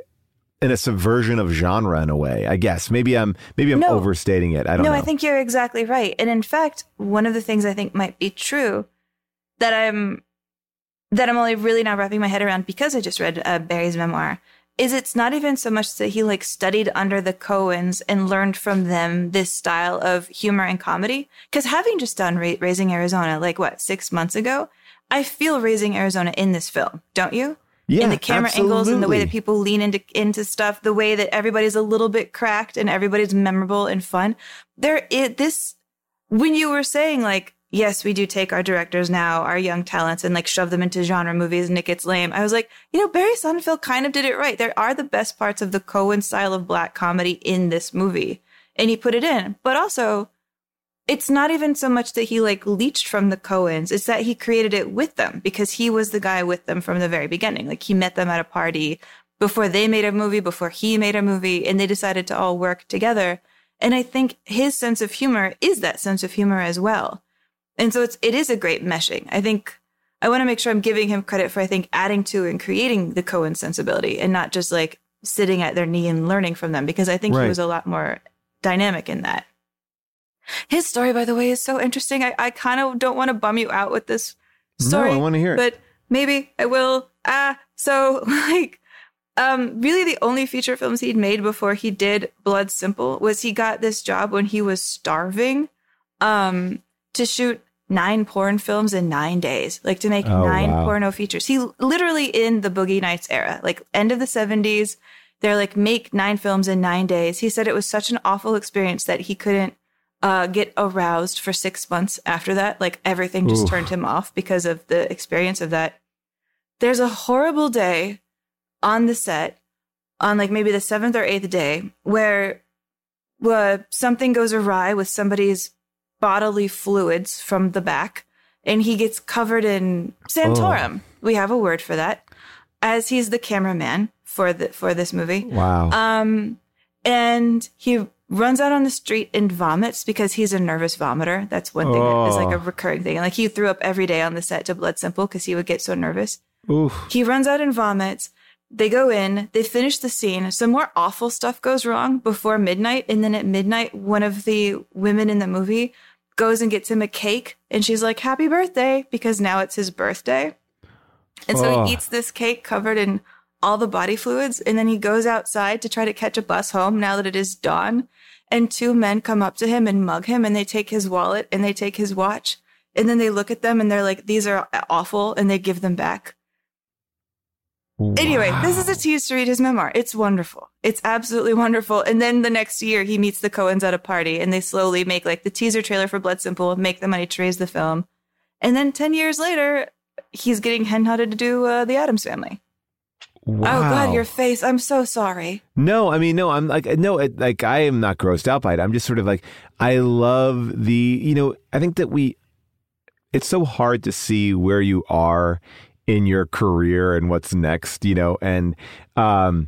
subversion of genre in a way, I guess. Maybe I'm overstating it. I don't know. No, I think you're exactly right. And in fact, one of the things I think might be true that I'm only really now wrapping my head around because I just read Barry's memoir is it's not even so much that he like studied under the Coens and learned from them this style of humor and comedy. Because having just done Raising Arizona, 6 months ago, I feel Raising Arizona in this film, don't you? Yeah, and the camera absolutely. Angles and the way that people lean into stuff, the way that everybody's a little bit cracked and everybody's memorable and fun. When you were saying yes, we do take our directors now, our young talents, and shove them into genre movies and it gets lame. I was like, Barry Sonnenfeld kind of did it right. There are the best parts of the Coen style of black comedy in this movie. And he put it in. But also, it's not even so much that he leached from the Coens. It's that he created it with them because he was the guy with them from the very beginning. He met them at a party before they made a movie, before he made a movie, and they decided to all work together. And I think his sense of humor is that sense of humor as well. And so it is a great meshing. I think I want to make sure I'm giving him credit for, I think, adding to and creating the Coen sensibility and not just sitting at their knee and learning from them, because I think He was a lot more dynamic in that. His story, by the way, is so interesting. I kind of don't want to bum you out with this story. No, I want to hear it. But maybe I will. Really the only feature films he'd made before he did Blood Simple was he got this job when he was starving. To shoot 9 porn films in 9 days, to make 9 porno features. He literally in the Boogie Nights era, end of the 70s, they're make 9 films in 9 days. He said it was such an awful experience that he couldn't get aroused for 6 months after that. Everything just turned him off because of the experience of that. There's a horrible day on the set on maybe the 7th or 8th day where something goes awry with somebody's bodily fluids from the back, and he gets covered in Santorum. Oh. We have a word for that, as he's the cameraman for this movie. Wow. And he runs out on the street and vomits because he's a nervous vomiter. That's one thing that is a recurring thing. He threw up every day on the set to Blood Simple because he would get so nervous. Oof. He runs out and vomits. They go in, they finish the scene. Some more awful stuff goes wrong before midnight. And then at midnight, one of the women in the movie goes and gets him a cake, and she's like, happy birthday, because now it's his birthday. And so he eats this cake covered in all the body fluids, and then he goes outside to try to catch a bus home now that it is dawn, and 2 men come up to him and mug him, and they take his wallet and they take his watch, and then they look at them and they're like, these are awful, and they give them back. Wow. Anyway, this is a tease to read his memoir. It's wonderful. It's absolutely wonderful. And then the next year, he meets the Coens at a party, and they slowly make the teaser trailer for Blood Simple, make the money to raise the film. And then 10 years later, he's getting hen-hunted to do The Addams Family. Wow. Oh, God, your face. I'm so sorry. No, I mean, no, I'm I am not grossed out by it. I'm just sort of I love the, I think that it's so hard to see where you are in your career and what's next, and I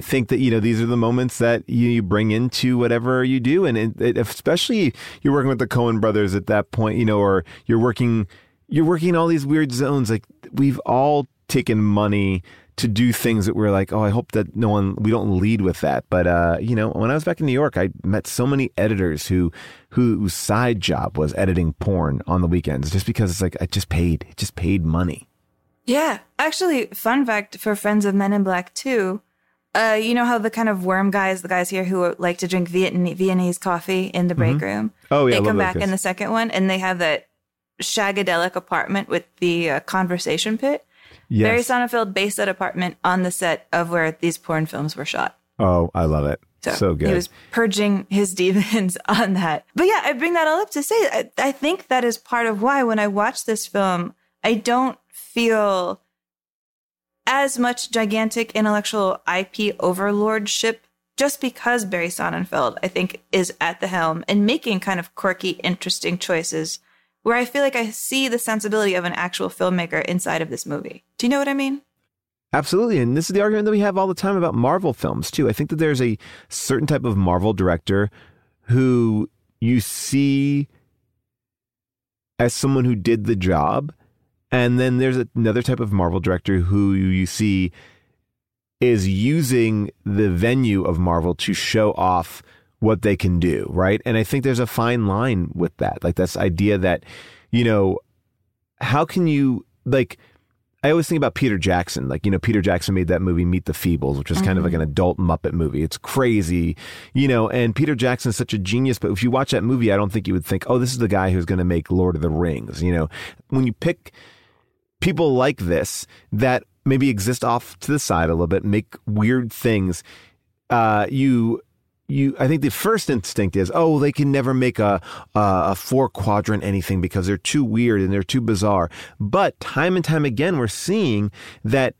think that, these are the moments that you bring into whatever you do. And it, especially you're working with the Coen brothers at that point, or you're working all these weird zones. We've all taken money to do things that we're I hope that we don't lead with that. But, when I was back in New York, I met so many editors whose side job was editing porn on the weekends, just because it's it just paid money. Yeah. Actually, fun fact for friends of Men in Black too, you know how the kind of worm guys, the guys here who like to drink Viennese coffee in the break room. Oh, yeah. They come back in the second one and they have that shagadelic apartment with the conversation pit. Yes. Barry Sonnenfeld based that apartment on the set of where these porn films were shot. Oh, I love it. So good. He was purging his demons on that. But yeah, I bring that all up to say, I think that is part of why when I watch this film, I don't feel as much gigantic intellectual IP overlordship, just because Barry Sonnenfeld, I think, is at the helm and making kind of quirky, interesting choices where I feel I see the sensibility of an actual filmmaker inside of this movie. Do you know what I mean? Absolutely. And this is the argument that we have all the time about Marvel films, too. I think that there's a certain type of Marvel director who you see as someone who did the job. And then there's another type of Marvel director who you see is using the venue of Marvel to show off what they can do, right? And I think there's a fine line with that. Like this idea that, you know, how can you, like, I always think about Peter Jackson. Like, you know, Peter Jackson made that movie Meet the Feebles, which was kind of like an adult Muppet movie. It's crazy, you know, and Peter Jackson's such a genius, but if you watch that movie, I don't think you would think, oh, this is the guy who's going to make Lord of the Rings, you know. When you pick people like this that maybe exist off to the side a little bit, make weird things, I think the first instinct is, oh, they can never make a four quadrant anything because they're too weird and they're too bizarre. But time and time again, we're seeing that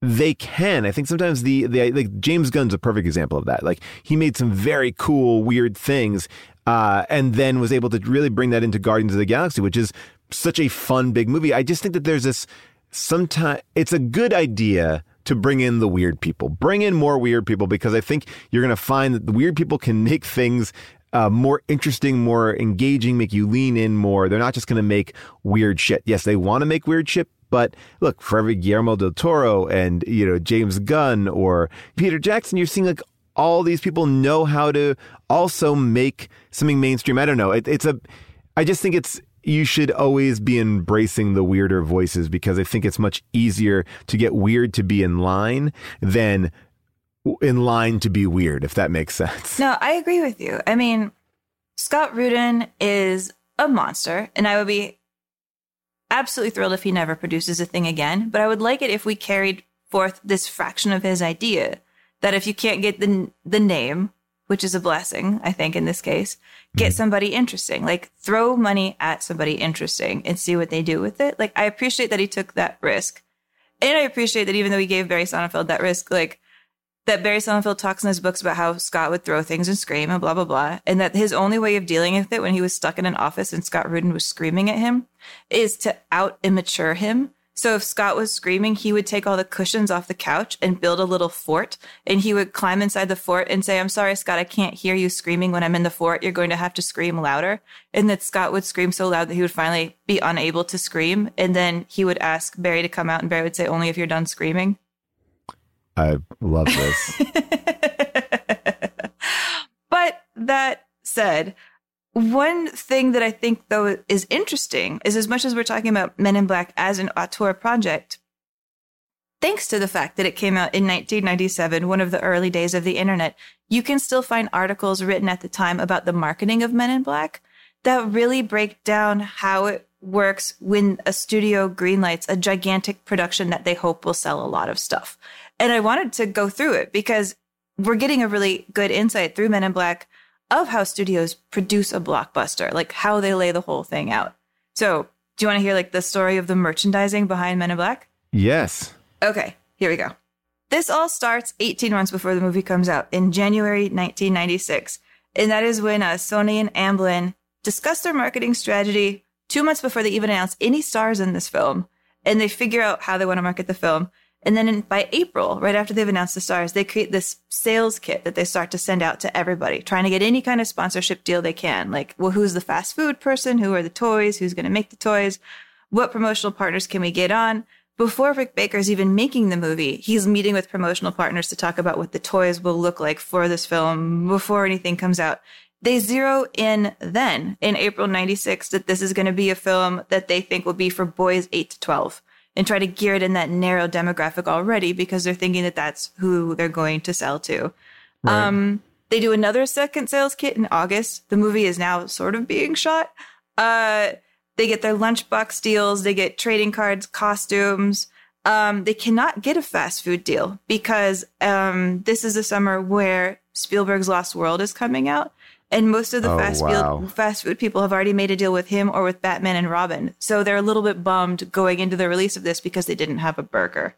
they can. I think sometimes the like James Gunn's a perfect example of that. Like he made some very cool, weird things, and then was able to really bring that into Guardians of the Galaxy, which is such a fun, big movie. I just think that there's this sometimes it's a good idea to bring in the weird people, bring in more weird people, because I think you're going to find that the weird people can make things more interesting, more engaging, make you lean in more. They're not just going to make weird shit. Yes, they want to make weird shit, but look, for every Guillermo del Toro and, you know, James Gunn or Peter Jackson, you're seeing like all these people know how to also make something mainstream. I don't know. I just think it's, you should always be embracing the weirder voices, because I think it's much easier to get weird to be in line than in line to be weird, if that makes sense. No, I agree with you. I mean, Scott Rudin is a monster, and I would be absolutely thrilled if he never produces a thing again. But I would like it if we carried forth this fraction of his idea, that if you can't get the name, which is a blessing, I think, in this case, get somebody interesting, like throw money at somebody interesting and see what they do with it. Like, I appreciate that he took that risk. And I appreciate that even though he gave Barry Sonnenfeld that risk, like that Barry Sonnenfeld talks in his books about how Scott would throw things and scream and blah, blah, blah. And that his only way of dealing with it when he was stuck in an office and Scott Rudin was screaming at him is to out immature him. So if Scott was screaming, he would take all the cushions off the couch and build a little fort, and he would climb inside the fort and say, "I'm sorry, Scott, I can't hear you screaming when I'm in the fort. You're going to have to scream louder." And that Scott would scream so loud that he would finally be unable to scream. And then he would ask Barry to come out, and Barry would say, "Only if you're done screaming." I love this. But that said, one thing that I think, though, is interesting is as much as we're talking about Men in Black as an auteur project, thanks to the fact that it came out in 1997, one of the early days of the internet, you can still find articles written at the time about the marketing of Men in Black that really break down how it works when a studio greenlights a gigantic production that they hope will sell a lot of stuff. And I wanted to go through it because we're getting a really good insight through Men in Black of how studios produce a blockbuster, like how they lay the whole thing out. So do you want to hear like the story of the merchandising behind Men in Black? Yes. Okay, here we go. This all starts 18 months before the movie comes out in January 1996. And that is when Sony and Amblin discuss their marketing strategy 2 months before they even announce any stars in this film. And they figure out how they want to market the film. And then by April, right after they've announced the stars, they create this sales kit that they start to send out to everybody, trying to get any kind of sponsorship deal they can. Like, well, who's the fast food person? Who are the toys? Who's going to make the toys? What promotional partners can we get on? Before Rick Baker's even making the movie, he's meeting with promotional partners to talk about what the toys will look like for this film before anything comes out. They zero in then, in April 96, that this is going to be a film that they think will be for boys 8 to 12. And try to gear it in that narrow demographic already because they're thinking that that's who they're going to sell to. Right. They do another second sales kit in August. The movie is now sort of being shot. They get their lunchbox deals. They get trading cards, costumes. They cannot get a fast food deal because this is the summer where Spielberg's Lost World is coming out. And most of the fast food people have already made a deal with him or with Batman and Robin. So they're a little bit bummed going into the release of this because they didn't have a burger.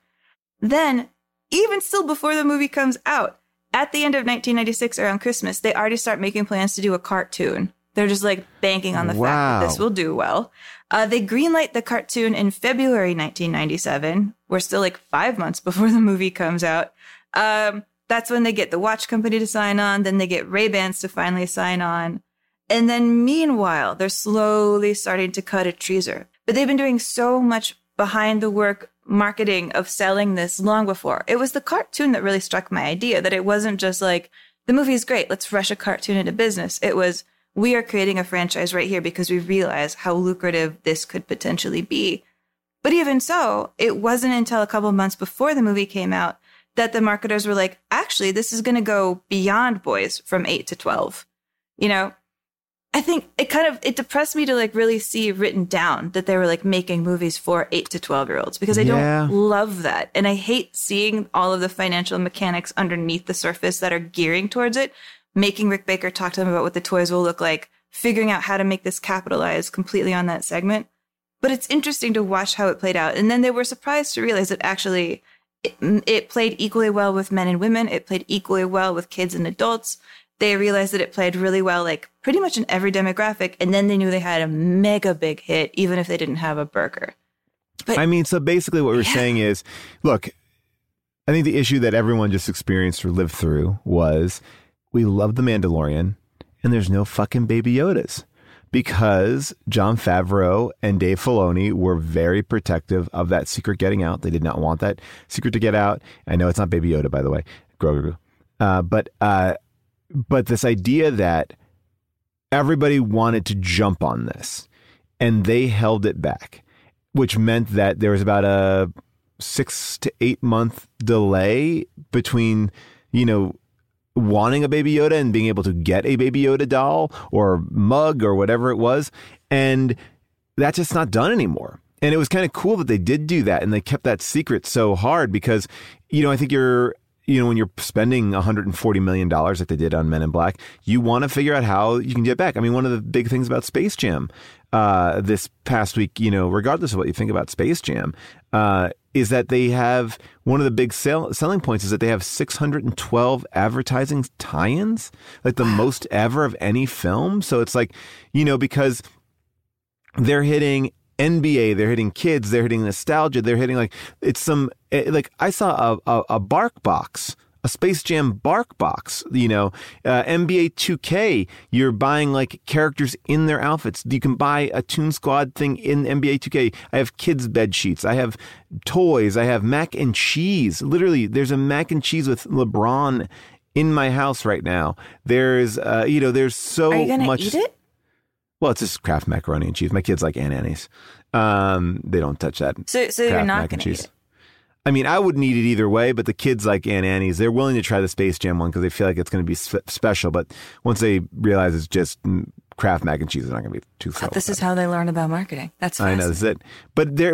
Then, even still before the movie comes out, at the end of 1996, around Christmas, they already start making plans to do a cartoon. They're just like banking on the fact that this will do well. They greenlight the cartoon in February 1997. We're still like 5 months before the movie comes out. That's when they get the watch company to sign on. Then they get Ray-Bans to finally sign on. And then meanwhile, they're slowly starting to cut a teaser. But they've been doing so much behind the work marketing of selling this long before. It was the cartoon that really struck my idea, that it wasn't just like, the movie's great, let's rush a cartoon into business. It was, we are creating a franchise right here because we realize how lucrative this could potentially be. But even so, it wasn't until a couple of months before the movie came out that the marketers were like, actually, this is going to go beyond boys from 8 to 12. You know, I think it depressed me to like really see written down that they were like making movies for 8 to 12-year-olds because I don't love that. And I hate seeing all of the financial mechanics underneath the surface that are gearing towards it, making Rick Baker talk to them about what the toys will look like, figuring out how to make this capitalize completely on that segment. But it's interesting to watch how it played out. And then they were surprised to realize that actually it played equally well with men and women. It played equally well with kids and adults. They realized that it played really well, like pretty much in every demographic. And then they knew they had a mega big hit, even if they didn't have a burger. But I mean, so basically what we're saying is, look, I think the issue that everyone just experienced or lived through was we love The Mandalorian and there's no fucking Baby Yodas because Jon Favreau and Dave Filoni were very protective of that secret getting out. They did not want that secret to get out. I know it's not Baby Yoda, by the way, Grogu. But this idea that everybody wanted to jump on this and they held it back, which meant that there was about a 6 to 8 month delay between, you know, wanting a Baby Yoda and being able to get a Baby Yoda doll or mug or whatever it was. And that's just not done anymore. And it was kind of cool that they did do that and they kept that secret so hard because, you know, I think when you're spending $140 million like they did on Men in Black, you want to figure out how you can get back. I mean, one of the big things about Space Jam this past week, you know, regardless of what you think about Space Jam, is that they have one of the big selling points is that they have 612 advertising tie-ins, like the most ever of any film. So it's like, you know, because they're hitting NBA, they're hitting kids, they're hitting nostalgia, they're hitting I saw a Bark Box, a Space Jam Bark Box, you know, NBA 2K, you're buying like characters in their outfits. You can buy a Toon Squad thing in NBA 2K. I have kids' bed sheets. I have toys. I have mac and cheese. Literally, there's a mac and cheese with LeBron in my house right now. There's, there's so much. Are you going to eat it? Well, it's just Kraft macaroni and cheese. My kids like Aunt Annie's. They don't touch that. So you're not going to eat it? I mean, I wouldn't eat it either way, but the kids like Aunt Annie's. They're willing to try the Space Jam one because they feel like it's going to be special. But once they realize it's just Kraft mac and cheese, they're not going to be too special. This is how they learn about marketing. That's fascinating. I know, that's it.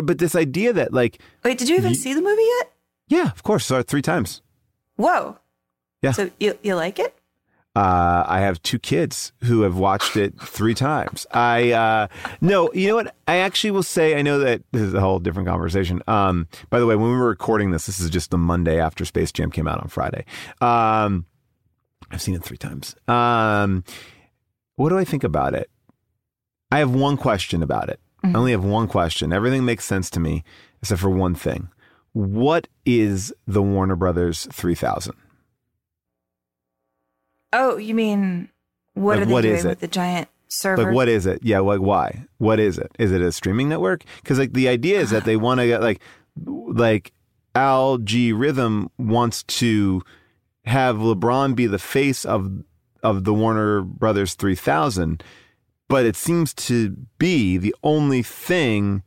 But this idea that like... Wait, did you even see the movie yet? Yeah, of course. Saw it 3 times. Whoa. Yeah. So you like it? I have 2 kids who have watched it 3 times. No, you know what? I actually will say, I know that this is a whole different conversation. By the way, when we were recording this is just the Monday after Space Jam came out on Friday. I've seen it 3 times. What do I think about it? I have one question about it. Mm-hmm. I only have one question. Everything makes sense to me except for one thing. What is the Warner Brothers 3000? Oh, you mean what are they doing with the giant server? Like, what is it? Yeah, like why? What is it? Is it a streaming network? Because like the idea is that they want to get like Algorithm wants to have LeBron be the face of the Warner Brothers 3000, but it seems to be the only thing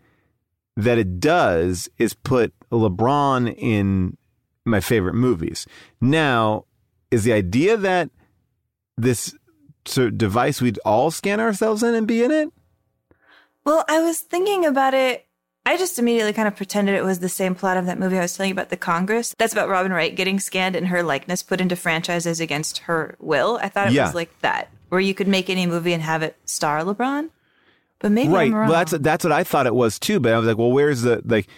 that it does is put LeBron in my favorite movies. Now, is the idea that this sort of device we'd all scan ourselves in and be in it? Well, I was thinking about it. I just immediately kind of pretended it was the same plot of that movie I was telling you about, The Congress. That's about Robin Wright getting scanned and her likeness put into franchises against her will. I thought it was like that, where you could make any movie and have it star LeBron. But maybe I'm wrong. Well, that's what I thought it was too. But I was like, well, where's the like?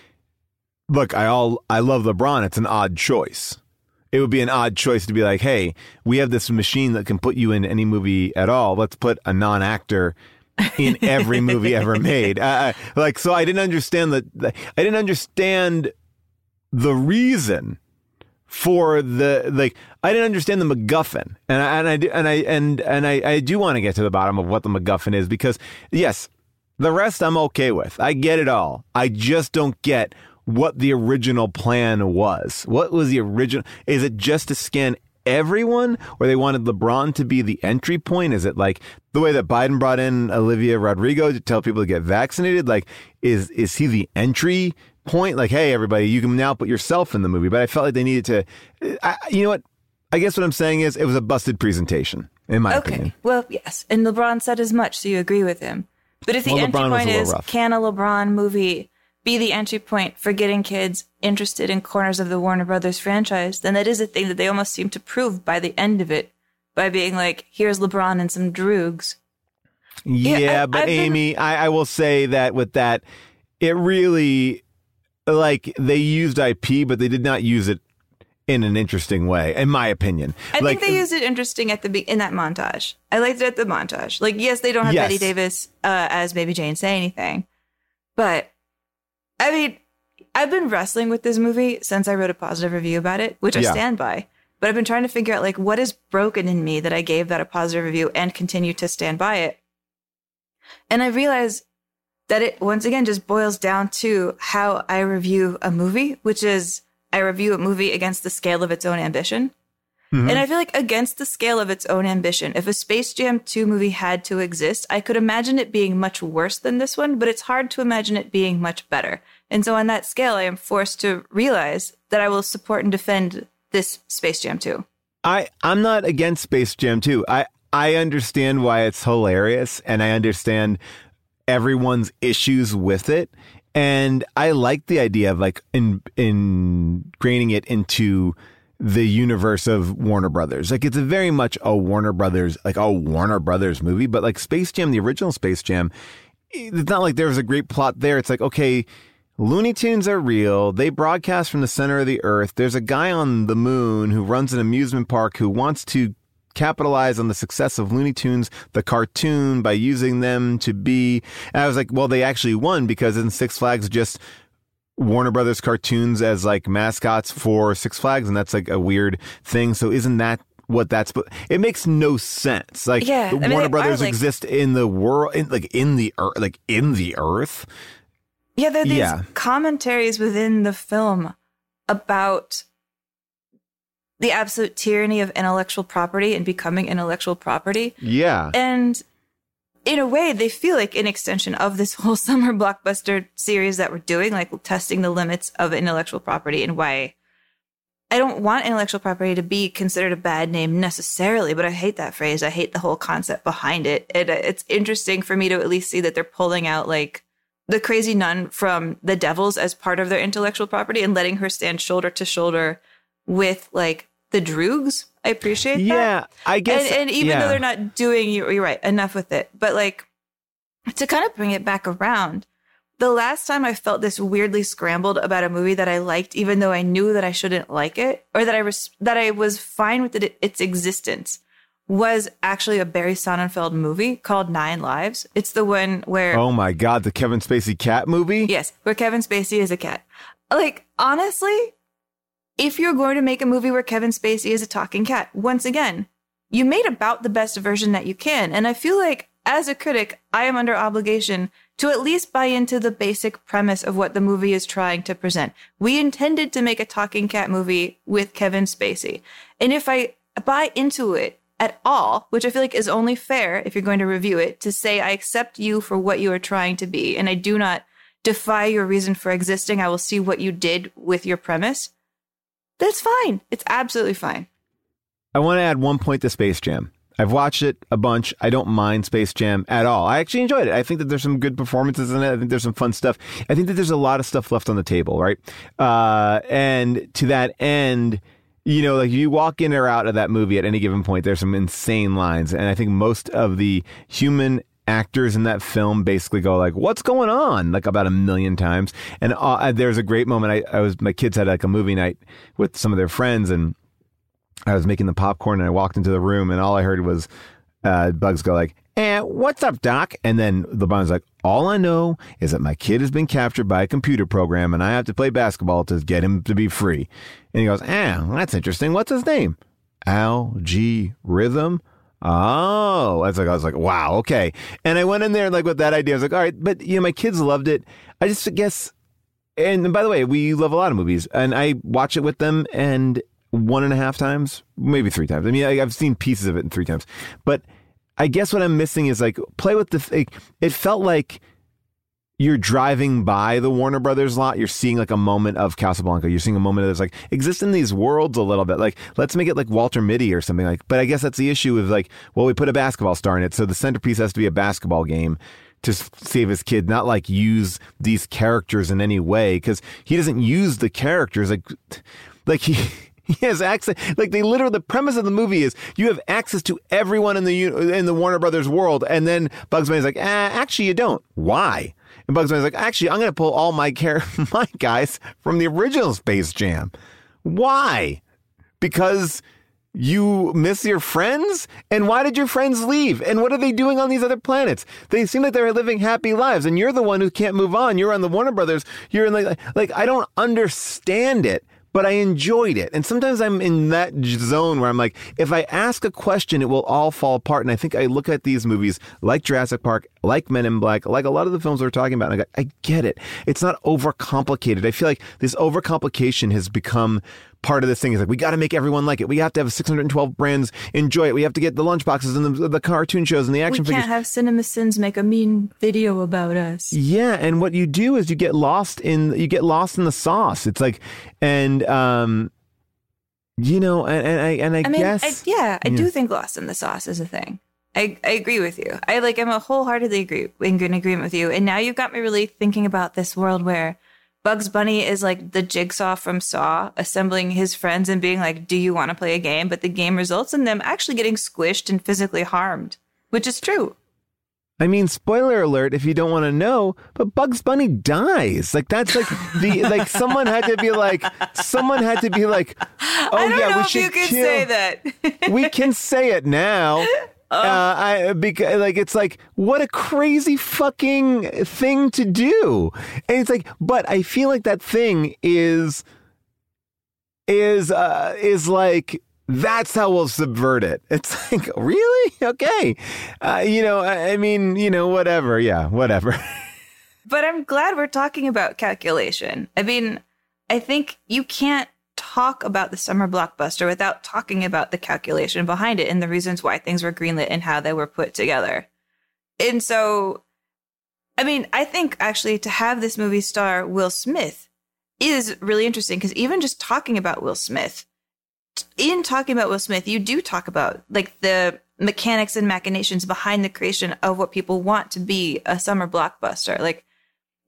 Look, I love LeBron. It's an odd choice. It would be an odd choice to be like, hey, we have this machine that can put you in any movie at all. Let's put a non-actor in every movie ever made. So I didn't understand the reason for the, like, I didn't understand the MacGuffin, and I do want to get to the bottom of what the MacGuffin is, because yes, the rest I'm okay with. I get it all. I just don't get what the original plan was. What was the original? Is it just to scan everyone, or they wanted LeBron to be the entry point? Is it like the way that Biden brought in Olivia Rodrigo to tell people to get vaccinated? Like, is he the entry point? Like, hey, everybody, you can now put yourself in the movie. But I felt like they needed to, you know what? I guess what I'm saying is it was a busted presentation, in my opinion. Okay, well, yes. And LeBron said as much, so you agree with him. But if the entry point is, can a LeBron movie be the entry point for getting kids interested in corners of the Warner Brothers franchise, then that is a thing that they almost seem to prove by the end of it, by being like, here's LeBron and some droogs. Yeah, but Amy, I will say that with that, it really, like, they used IP, but they did not use it in an interesting way, in my opinion. I think they used it interesting at in that montage. I liked it at the montage. Like, yes, they don't have Betty Davis as Baby Jane say anything, but I mean, I've been wrestling with this movie since I wrote a positive review about it, which I stand by. But I've been trying to figure out, like, what is broken in me that I gave that a positive review and continue to stand by it. And I realize that it, once again, just boils down to how I review a movie, which is I review a movie against the scale of its own ambition. Mm-hmm. And I feel like against the scale of its own ambition, if a Space Jam 2 movie had to exist, I could imagine it being much worse than this one, but it's hard to imagine it being much better. And so on that scale, I am forced to realize that I will support and defend this Space Jam 2. I'm not against Space Jam 2. I understand why it's hilarious, and I understand everyone's issues with it. And I like the idea of, like, ingraining it into the universe of Warner Brothers. Like, it's very much a Warner Brothers movie, but like Space Jam, the original Space Jam, it's not like there was a great plot there. It's like, okay, Looney Tunes are real. They broadcast from the center of the earth. There's a guy on the moon who runs an amusement park who wants to capitalize on the success of Looney Tunes, the cartoon, by using them to be. And I was like, well, they actually won, because in Six Flags, just Warner Brothers cartoons as like mascots for Six Flags, and that's like a weird thing. So isn't that what that's? It makes no sense. Like, Warner Brothers exist in the world, in the earth. Yeah, there are these commentaries within the film about the absolute tyranny of intellectual property and becoming intellectual property. Yeah, and in a way, they feel like an extension of this whole summer blockbuster series that we're doing, like testing the limits of intellectual property and why. I don't want intellectual property to be considered a bad name necessarily, but I hate that phrase. I hate the whole concept behind it. It's interesting for me to at least see that they're pulling out, like, the crazy nun from The Devils as part of their intellectual property and letting her stand shoulder to shoulder with, like, the droogs. I appreciate that. Yeah, I guess. And even though they're not doing, you're right, enough with it. But, like, to kind of bring it back around, the last time I felt this weirdly scrambled about a movie that I liked, even though I knew that I shouldn't like it, or that I was fine with its existence, was actually a Barry Sonnenfeld movie called 9 Lives. It's the one where... Oh, my God, the Kevin Spacey cat movie? Yes, where Kevin Spacey is a cat. Like, honestly... If you're going to make a movie where Kevin Spacey is a talking cat, once again, you made about the best version that you can. And I feel like, as a critic, I am under obligation to at least buy into the basic premise of what the movie is trying to present. We intended to make a talking cat movie with Kevin Spacey. And if I buy into it at all, which I feel like is only fair if you're going to review it, to say I accept you for what you are trying to be, and I do not defy your reason for existing, I will see what you did with your premise. That's fine. It's absolutely fine. I want to add one point to Space Jam. I've watched it a bunch. I don't mind Space Jam at all. I actually enjoyed it. I think that there's some good performances in it. I think there's some fun stuff. I think that there's a lot of stuff left on the table, right? And to that end, you know, like, you walk in or out of that movie at any given point, there's some insane lines. And I think most of the human actors in that film basically go, like, what's going on? Like, about 1 million times. And there's a great moment. My kids had, like, a movie night with some of their friends, and I was making the popcorn, and I walked into the room, and all I heard was Bugs go like, what's up, Doc? And then LeBron's like, all I know is that my kid has been captured by a computer program and I have to play basketball to get him to be free. And he goes, that's interesting. What's his name? Algorithm. Oh, that's like, I was like, wow. Okay. And I went in there like with that idea. I was like, all right, but you know, my kids loved it. I just guess. And by the way, we love a lot of movies and I watch it with them and 1.5 times, maybe 3 times. I mean, I've seen pieces of it 3 times, but I guess what I'm missing is like play with it felt like you're driving by the Warner Brothers lot. You're seeing like a moment of Casablanca. You're seeing a moment of this, like exist in these worlds a little bit. Like, let's make it like Walter Mitty or something like, but I guess that's the issue of like, well, we put a basketball star in it. So the centerpiece has to be a basketball game to save his kid, not like use these characters in any way. Cause he doesn't use the characters. Like he has access, like they literally, the premise of the movie is you have access to everyone in the Warner Brothers world. And then Bugs Bunny's like, actually you don't. Why? And Bugs Bunny's like, actually, I'm going to pull all my guys from the original Space Jam. Why? Because you miss your friends? And why did your friends leave? And what are they doing on these other planets? They seem like they're living happy lives. And you're the one who can't move on. You're on the Warner Brothers. You're in like I don't understand it. But I enjoyed it. And sometimes I'm in that zone where I'm like, if I ask a question, it will all fall apart. And I think I look at these movies like Jurassic Park, like Men in Black, like a lot of the films we're talking about. And I go, I get it. It's not overcomplicated. I feel like this overcomplication has become part of this thing. It's like, we got to make everyone like it. We have to have 612 brands enjoy it. We have to get the lunchboxes and the cartoon shows and the action figures. We can't have CinemaSins make a mean video about us. Yeah. And what you do is you get lost in the sauce. It's like, I do think lost in the sauce is a thing. I agree with you. I'm wholeheartedly in agreement with you. And now you've got me really thinking about this world where Bugs Bunny is like the jigsaw from Saw, assembling his friends and being like, do you want to play a game? But the game results in them actually getting squished and physically harmed, which is true. I mean, spoiler alert, if you don't want to know, but Bugs Bunny dies. Like, that's like the, like someone had to be like, say that. We can say it now. It's like, what a crazy fucking thing to do. And it's like, but I feel like that thing is like, that's how we'll subvert it. It's like, really? Okay. Whatever. Yeah, whatever. But I'm glad we're talking about calculation. I mean, I think you can't talk about the summer blockbuster without talking about the calculation behind it and the reasons why things were greenlit and how they were put together. And so, I mean, I think actually to have this movie star Will Smith is really interesting because even just talking about Will Smith, you do talk about like the mechanics and machinations behind the creation of what people want to be a summer blockbuster. Like,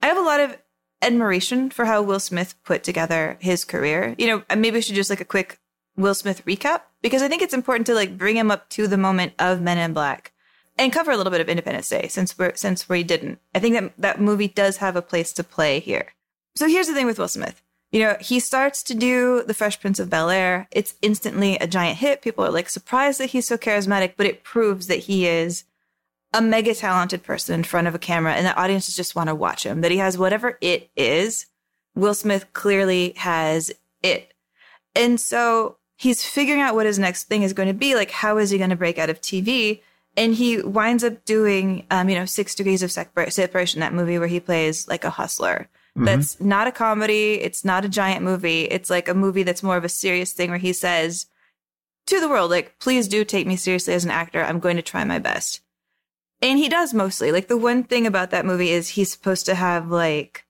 I have a lot of admiration for how Will Smith put together his career. You know, maybe we should just like a quick Will Smith recap, because I think it's important to like bring him up to the moment of Men in Black and cover a little bit of Independence Day since we didn't. I think that movie does have a place to play here. So here's the thing with Will Smith. You know, he starts to do The Fresh Prince of Bel-Air. It's instantly a giant hit. People are like surprised that he's so charismatic, but it proves that he is a mega talented person in front of a camera and the audiences just want to watch him, that he has whatever it is. Will Smith clearly has it. And so he's figuring out what his next thing is going to be. Like, how is he going to break out of TV? And he winds up doing, 6 Degrees of Separation, that movie where he plays like a hustler. That's not a comedy. It's not a giant movie. It's like a movie that's more of a serious thing where he says to the world, like, please do take me seriously as an actor. I'm going to try my best. And he does mostly. Like, the one thing about that movie is he's supposed to have like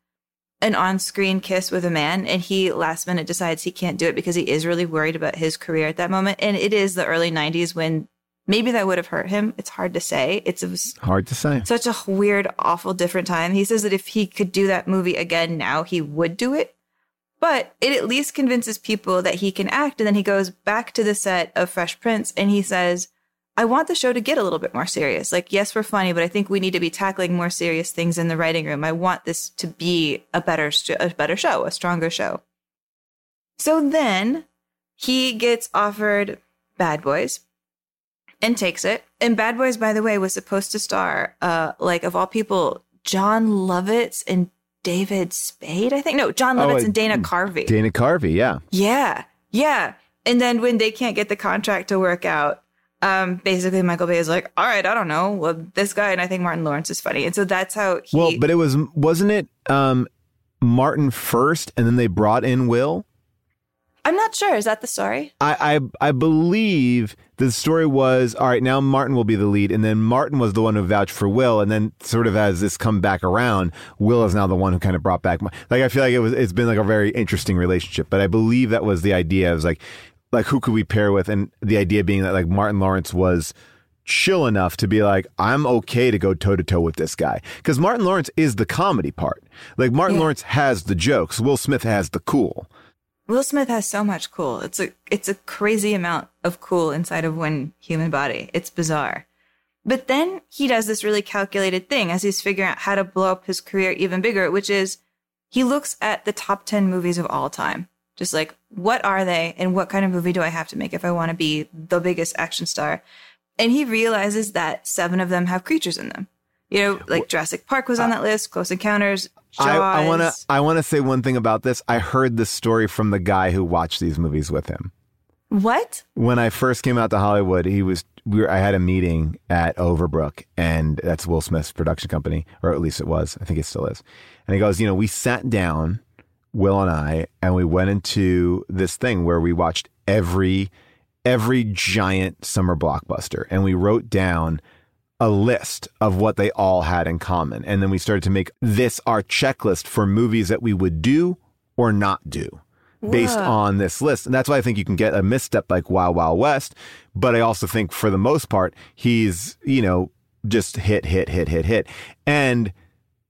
an on-screen kiss with a man. And he last minute decides he can't do it because he is really worried about his career at that moment. And it is the early 90s when maybe that would have hurt him. It's hard to say. It was hard to say. Such a weird, awful, different time. He says that if he could do that movie again now, he would do it. But it at least convinces people that he can act. And then he goes back to the set of Fresh Prince and he says, I want the show to get a little bit more serious. Like, yes, we're funny, but I think we need to be tackling more serious things in the writing room. I want this to be a better show, a stronger show. So then he gets offered Bad Boys. and takes it. And Bad Boys, by the way, was supposed to star, like, of all people, John Lovitz and David Spade, I think. No, John Lovitz and Dana Carvey. Dana Carvey, yeah. Yeah, yeah. And then when they can't get the contract to work out, basically Michael Bay is like, all right, I don't know. Well, this guy, and I think Martin Lawrence is funny. And so that's how he... Well, but it was, wasn't it Martin first, and then they brought in Will? I'm not sure. Is that the story? I believe the story was, all right, now Martin will be the lead. And then Martin was the one who vouched for Will. And then sort of as this come back around, Will is now the one who kind of brought back. Like, I feel like it's been like a very interesting relationship. But I believe that was the idea. It was like, who could we pair with? And the idea being that like Martin Lawrence was chill enough to be like, I'm okay to go toe-to-toe with this guy. Because Martin Lawrence is the comedy part. Like, Martin Lawrence has the jokes. Will Smith has the cool. Will Smith has so much cool. It's a crazy amount of cool inside of one human body. It's bizarre. But then he does this really calculated thing as he's figuring out how to blow up his career even bigger, which is he looks at the top 10 movies of all time. Just like, what are they and what kind of movie do I have to make if I want to be the biggest action star? And he realizes that 7 of them have creatures in them. You know, like Jurassic Park was on that list, Close Encounters, Jaws. I wanna say one thing about this. I heard this story from the guy who watched these movies with him. What? When I first came out to Hollywood, I had a meeting at Overbrook, and that's Will Smith's production company, or at least it was. I think it still is. And he goes, you know, we sat down, Will and I, and we went into this thing where we watched every giant summer blockbuster, and we wrote down a list of what they all had in common. And then we started to make this our checklist for movies that we would do or not do based on this list. And that's why I think you can get a misstep like Wild Wild West. But I also think for the most part, he's, you know, just hit. And,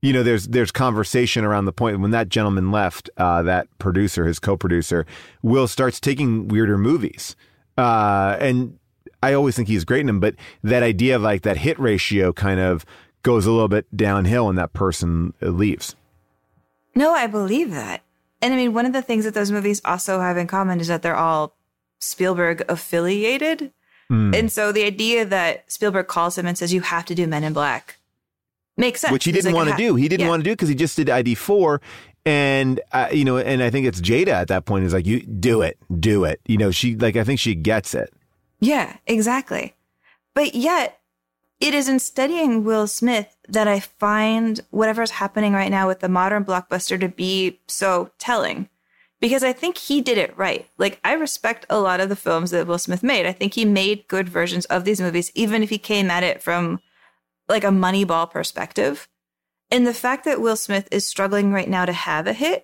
you know, there's conversation around the point when that gentleman left, that producer, his co-producer, Will starts taking weirder movies. And I always think he's great in him, but that idea of like that hit ratio kind of goes a little bit downhill when that person leaves. No, I believe that. And I mean, one of the things that those movies also have in common is that they're all Spielberg affiliated. Mm. And so the idea that Spielberg calls him and says, you have to do Men in Black makes sense. Which he didn't want to do. He didn't want to do because he just did ID4. And, you know, and I think it's Jada at that point is like, you do it. You know, she like, I think she gets it. Yeah, exactly. But yet, it is in studying Will Smith that I find whatever's happening right now with the modern blockbuster to be so telling. Because I think he did it right. Like, I respect a lot of the films that Will Smith made. I think he made good versions of these movies, even if he came at it from, like, a Moneyball perspective. And the fact that Will Smith is struggling right now to have a hit,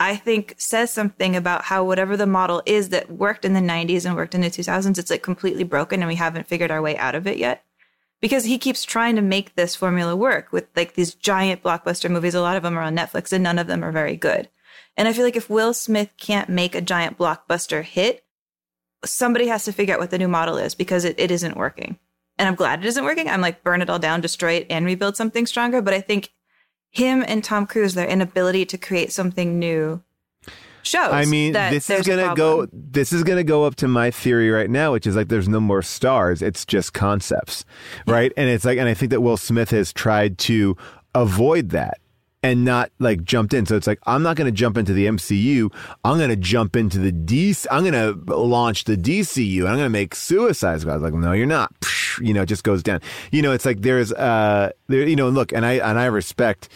I think says something about how whatever the model is that worked in the 90s and worked in the 2000s, it's like completely broken and we haven't figured our way out of it yet. Because he keeps trying to make this formula work with like these giant blockbuster movies. A lot of them are on Netflix and none of them are very good. And I feel like if Will Smith can't make a giant blockbuster hit, somebody has to figure out what the new model is because it isn't working. And I'm glad it isn't working. I'm like, burn it all down, destroy it and rebuild something stronger. But I think him and Tom Cruise, their inability to create something new shows. I mean, this is gonna go up to my theory right now, which is like there's no more stars, it's just concepts. Right. And it's like, and I think that Will Smith has tried to avoid that and not like jumped in. So it's like, I'm not gonna jump into the MCU, I'm gonna jump into the DC, I'm gonna launch the DCU, and I'm gonna make Suicide Squad. Like, no, you're not. You know, it just goes down. You know, it's like there's, you know, look, and I respect,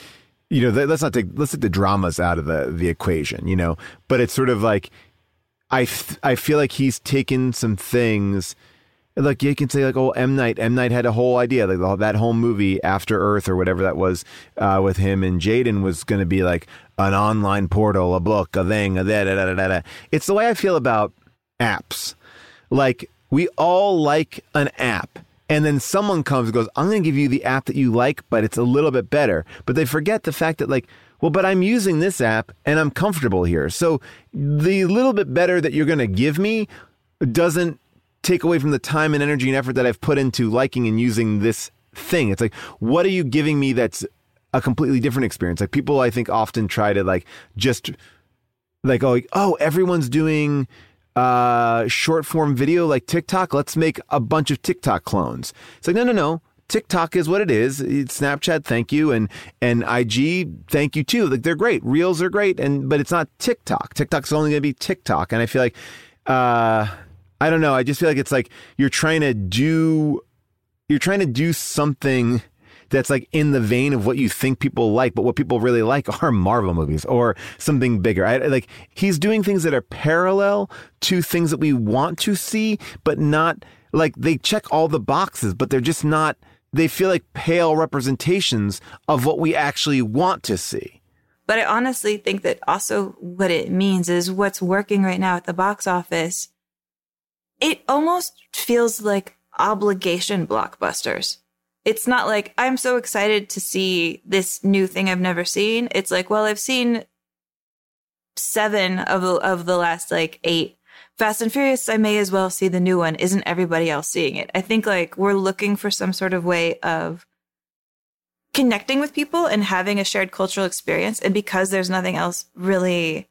you know, let's take the dramas out of the equation, you know, but it's sort of like, I feel like he's taken some things, like you can say like, oh, M. Night had a whole idea, like that whole movie After Earth or whatever that was with him and Jaden was going to be like an online portal, a book, a thing, a da-da-da-da-da. It's the way I feel about apps. Like, we all like an app. And then someone comes and goes, I'm going to give you the app that you like, but it's a little bit better. But they forget the fact that like, well, but I'm using this app and I'm comfortable here. So the little bit better that you're going to give me doesn't take away from the time and energy and effort that I've put into liking and using this thing. It's like, what are you giving me that's a completely different experience? Like people, I think, often try to like, just like, oh, everyone's doing... short form video like TikTok. Let's make a bunch of TikTok clones. It's like, no. TikTok is what it is. It's Snapchat, thank you, and IG, thank you too. Like, they're great. Reels are great, but it's not TikTok. TikTok's only going to be TikTok, and I feel like I don't know. I just feel like it's like you're trying to do something that's like in the vein of what you think people like, but what people really like are Marvel movies or something bigger. Like he's doing things that are parallel to things that we want to see, but not like they check all the boxes, but they're just not. They feel like pale representations of what we actually want to see. But I honestly think that also what it means is what's working right now at the box office. It almost feels like obligation blockbusters. It's not like, I'm so excited to see this new thing I've never seen. It's like, well, I've seen 7 of the last, 8 Fast and Furious. I may as well see the new one. Isn't everybody else seeing it? I think, we're looking for some sort of way of connecting with people and having a shared cultural experience. And because there's nothing else really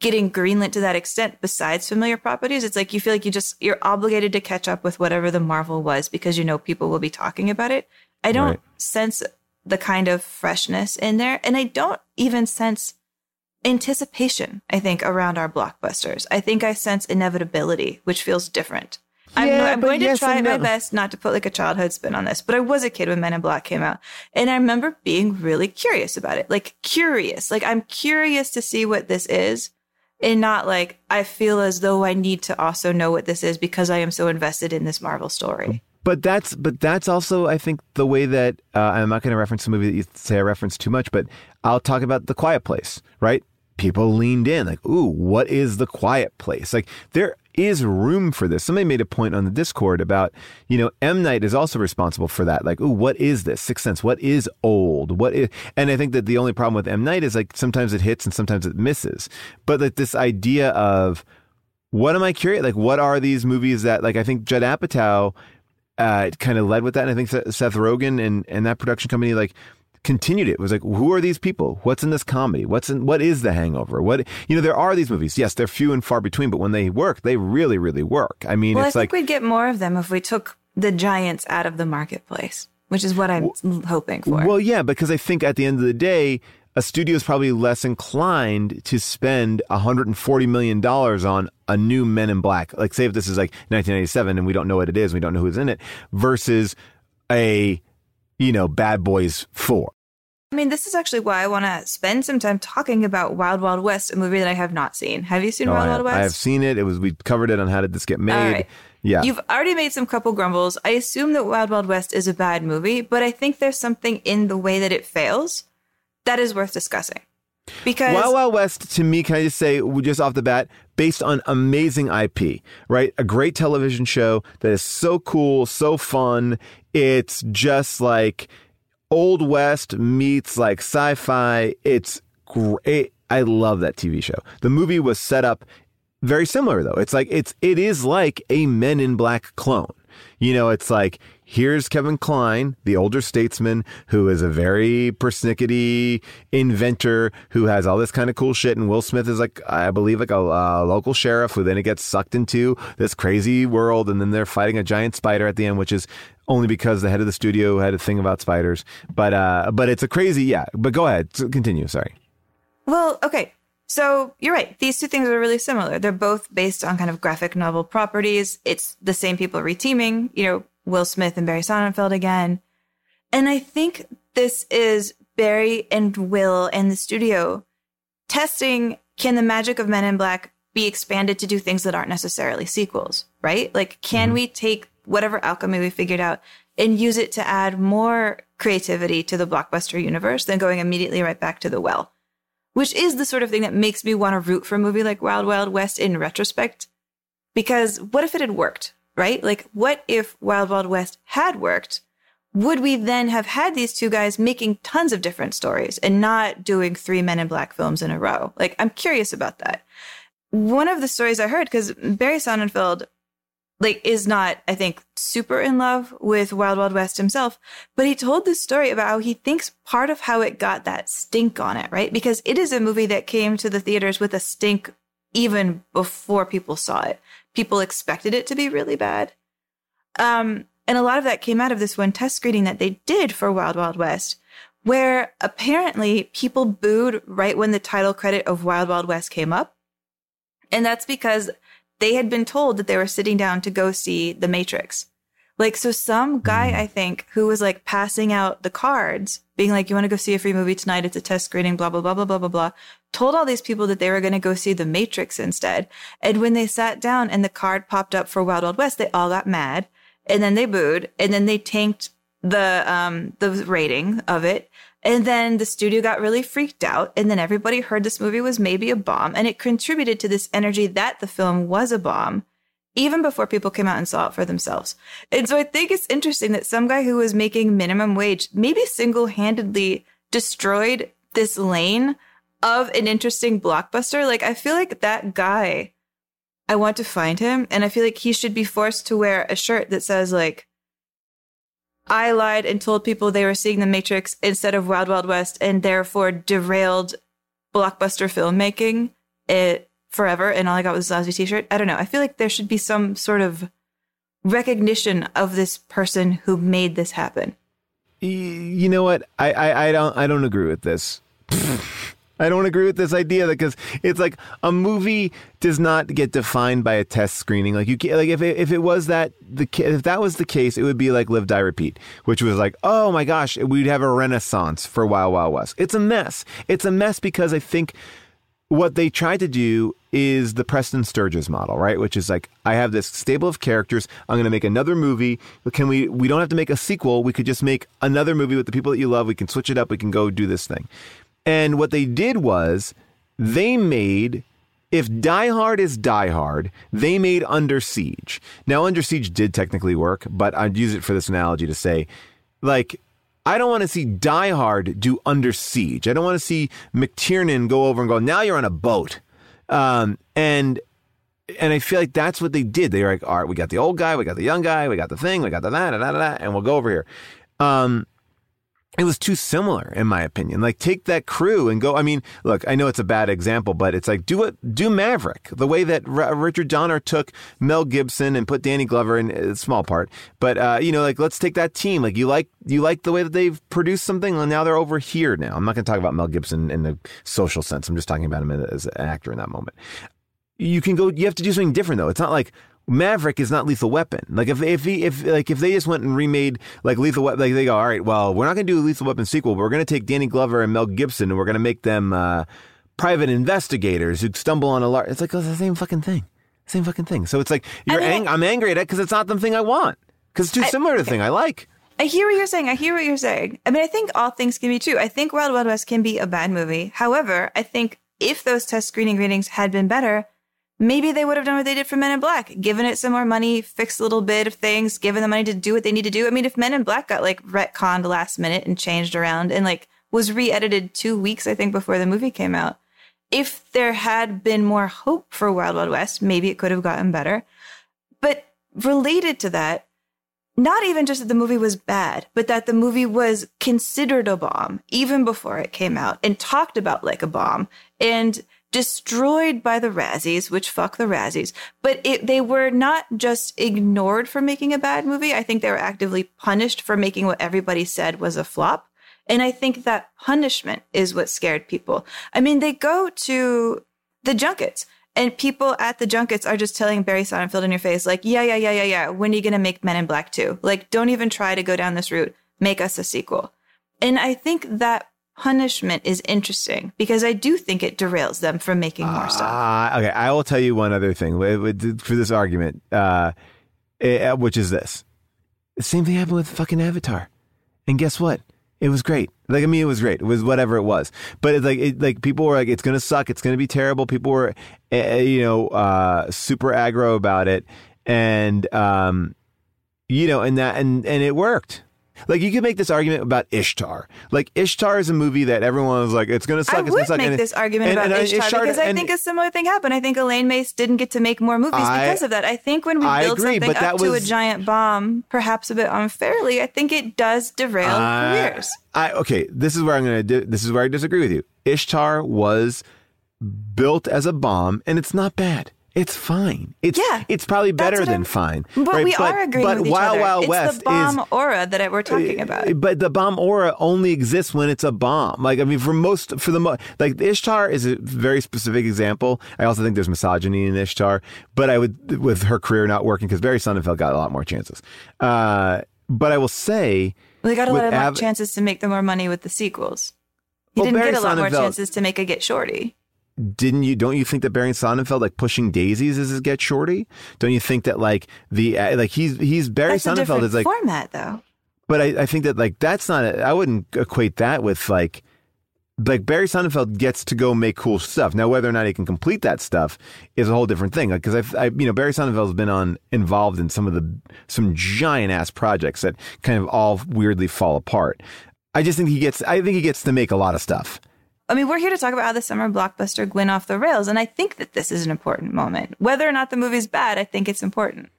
getting greenlit to that extent besides familiar properties, it's like you feel like you're obligated to catch up with whatever the Marvel was because you know people will be talking about it. I don't sense the kind of freshness in there, and I don't even sense anticipation, I think, around our blockbusters. I think I sense inevitability, which feels different. Yeah, I'm going to try my best not to put a childhood spin on this, but I was a kid when Men in Black came out, and I remember being really curious about it. I'm curious to see what this is. And not I feel as though I need to also know what this is because I am so invested in this Marvel story. But that's also, I think, the way that I'm not going to reference a movie that you say I reference too much, but I'll talk about The Quiet Place, right? People leaned in ooh, what is The Quiet Place? There is room for this. Somebody made a point on the Discord about, M. Night is also responsible for that. Ooh, what is this? Sixth Sense, what is old? What is? And I think that the only problem with M. Night is sometimes it hits and sometimes it misses. But this idea of what am I curious? What are these movies that I think Judd Apatow kind of led with that. And I think Seth Rogen and that production company continued it. It was who are these people? What's in this comedy? What is The Hangover? There are these movies. Yes, they're few and far between, but when they work, they really, really work. I mean, I think we'd get more of them if we took the giants out of the marketplace, which is what I'm hoping for. Well, yeah, because I think at the end of the day, a studio is probably less inclined to spend $140 million on a new Men in Black. Say if this is 1997 and we don't know what it is, we don't know who's in it, versus a, Bad Boys 4. I mean, this is actually why I want to spend some time talking about Wild Wild West, a movie that I have not seen. Have you seen Wild Wild West? I have seen it. We covered it on How Did This Get Made. All right. Yeah. You've already made some couple grumbles. I assume that Wild Wild West is a bad movie, but I think there's something in the way that it fails that is worth discussing. Because Wild Wild West, to me, can I just say, just off the bat, based on amazing IP, right? A great television show that is so cool, so fun. It's just Old West meets sci-fi. It's great. I love that TV show. The movie was set up very similar though. It's it is a Men in Black clone. Here's Kevin Kline, the older statesman who is a very persnickety inventor who has all this kind of cool shit. And Will Smith is I believe a local sheriff who then gets sucked into this crazy world. And then they're fighting a giant spider at the end, which is only because the head of the studio had a thing about spiders. But it's a crazy. Yeah. But go ahead. Continue. Sorry. Well, OK, so you're right. These two things are really similar. They're both based on kind of graphic novel properties. It's the same people reteaming, Will Smith and Barry Sonnenfeld again. And I think this is Barry and Will and the studio testing, can the magic of Men in Black be expanded to do things that aren't necessarily sequels, right? Can we take whatever alchemy we figured out and use it to add more creativity to the blockbuster universe than going immediately right back to the well? Which is the sort of thing that makes me want to root for a movie like Wild Wild West in retrospect. Because what if it had worked? Right? What if Wild Wild West had worked? Would we then have had these two guys making tons of different stories and not doing 3 Men in Black films in a row? I'm curious about that. One of the stories I heard, because Barry Sonnenfeld, is not, I think, super in love with Wild Wild West himself, but he told this story about how he thinks part of how it got that stink on it, right? Because it is a movie that came to the theaters with a stink even before people saw it. People expected it to be really bad. And a lot of that came out of this one test screening that they did for Wild Wild West, where apparently people booed right when the title credit of Wild Wild West came up. And that's because they had been told that they were sitting down to go see The Matrix. Like, so some guy, I think, who was like passing out the cards, being like, you want to go see a free movie tonight? It's a test screening, blah, blah, blah, blah, blah, blah, blah, told all these people that they were going to go see The Matrix instead. And when they sat down and the card popped up for Wild Wild West, they all got mad. And then they booed, and then they tanked the rating of it. And then the studio got really freaked out. And then everybody heard this movie was maybe a bomb. And it contributed to this energy that the film was a bomb, even before people came out and saw it for themselves. And so I think it's interesting that some guy who was making minimum wage maybe single-handedly destroyed this lane of an interesting blockbuster. Like, I feel like that guy, I want to find him. And I feel like he should be forced to wear a shirt that says, like, I lied and told people they were seeing The Matrix instead of Wild Wild West and therefore derailed blockbuster filmmaking forever. And all I got was a lousy t-shirt. I don't know. I feel like there should be some sort of recognition of this person who made this happen. You know what? I don't agree with this. I don't agree with this idea because it's like a movie does not get defined by a test screening. Like you can't, like if that was the case, it would be like Live, Die, Repeat, which was like, oh my gosh, we'd have a renaissance for Wild Wild West. It's a mess. It's a mess because I think what they tried to do is the Preston Sturges model, right? Which is like, I have this stable of characters. I'm going to make another movie. Can we don't have to make a sequel. We could just make another movie with the people that you love. We can switch it up. We can go do this thing. And what they did was they made, if Die Hard is Die Hard, they made Under Siege. Now, Under Siege did technically work, but I'd use it for this analogy to say, like, I don't want to see Die Hard do Under Siege. I don't want to see McTiernan go over and go, now you're on a boat. And I feel like that's what they did. They were like, all right, we got the old guy, we got the young guy, we got the thing, we got the that, and we'll go over here. It was too similar, in my opinion. Like, take that crew and go. I mean, look, I know it's a bad example, but it's like, do Maverick. The way that Richard Donner took Mel Gibson and put Danny Glover in a small part. But, you know, like, let's take that team. Like, you like the way that they've produced something, and now they're over here now. I'm not going to talk about Mel Gibson in the social sense. I'm just talking about him as an actor in that moment. You have to do something different, though. It's not like, Maverick is not Lethal Weapon. Like if they just went and remade like Lethal Weapon, like they go, all right, well, we're not going to do a Lethal Weapon sequel, but we're going to take Danny Glover and Mel Gibson and we're going to make them private investigators who stumble on a large. It's like, oh, it's the same fucking thing. So it's like I'm angry at it because it's not the thing I want because it's too similar to the thing I like. I hear what you're saying. I mean, I think all things can be true. I think Wild Wild West can be a bad movie. However, I think if those test screening ratings had been better, maybe they would have done what they did for Men in Black, given it some more money, fixed a little bit of things, given the money to do what they need to do. I mean, if Men in Black got like retconned last minute and changed around and like was re-edited 2 weeks, I think, before the movie came out, if there had been more hope for Wild Wild West, maybe it could have gotten better. But related to that, not even just that the movie was bad, but that the movie was considered a bomb even before it came out and talked about like a bomb and destroyed by the Razzies, which fuck the Razzies, but they were not just ignored for making a bad movie. I think they were actively punished for making what everybody said was a flop. And I think that punishment is what scared people. I mean, they go to the junkets and people at the junkets are just telling Barry Sonnenfeld in your face, like, yeah. When are you going to make Men in Black 2? Like, don't even try to go down this route. Make us a sequel. And I think that punishment is interesting because I do think it derails them from making more stuff. Okay, I will tell you one other thing for this argument, which is this. The same thing happened with fucking Avatar. And guess what? It was great. Like, I mean, it was great. It was whatever it was. But it's like, people were like, it's going to suck. It's going to be terrible. People were, super aggro about it. And, and it worked. Like, you could make this argument about Ishtar. Like, Ishtar is a movie that everyone was like, it's going to suck. I would make this argument about Ishtar because I think a similar thing happened. I think Elaine Mace didn't get to make more movies because of that. I think when we build something up to a giant bomb, perhaps a bit unfairly, I think it does derail careers. This is where I disagree with you. Ishtar was built as a bomb, and it's not bad. It's fine. It's probably better than fine. But we are agreeing with each other. But Wild Wild West is... the bomb aura that we're talking about. But the bomb aura only exists when it's a bomb. Like, I mean, for the most, Ishtar is a very specific example. I also think there's misogyny in Ishtar, but I would, with her career not working, because Barry Sonnenfeld got a lot more chances. But I will say... Well, they got a lot more chances to make the more money with the sequels. He didn't get a lot more chances to make a Get Shorty. Don't you think that Barry Sonnenfeld, like, Pushing Daisies is his Get Shorty? Don't you think that he's Barry Sonnenfeld is like format though? But I think that I wouldn't equate that with like Barry Sonnenfeld gets to go make cool stuff. Now, whether or not he can complete that stuff is a whole different thing. Like, because Barry Sonnenfeld's been involved in some giant ass projects that kind of all weirdly fall apart. I think he gets to make a lot of stuff. I mean, we're here to talk about how the summer blockbuster went off the rails, and I think that this is an important moment. Whether or not the movie's bad, I think it's important.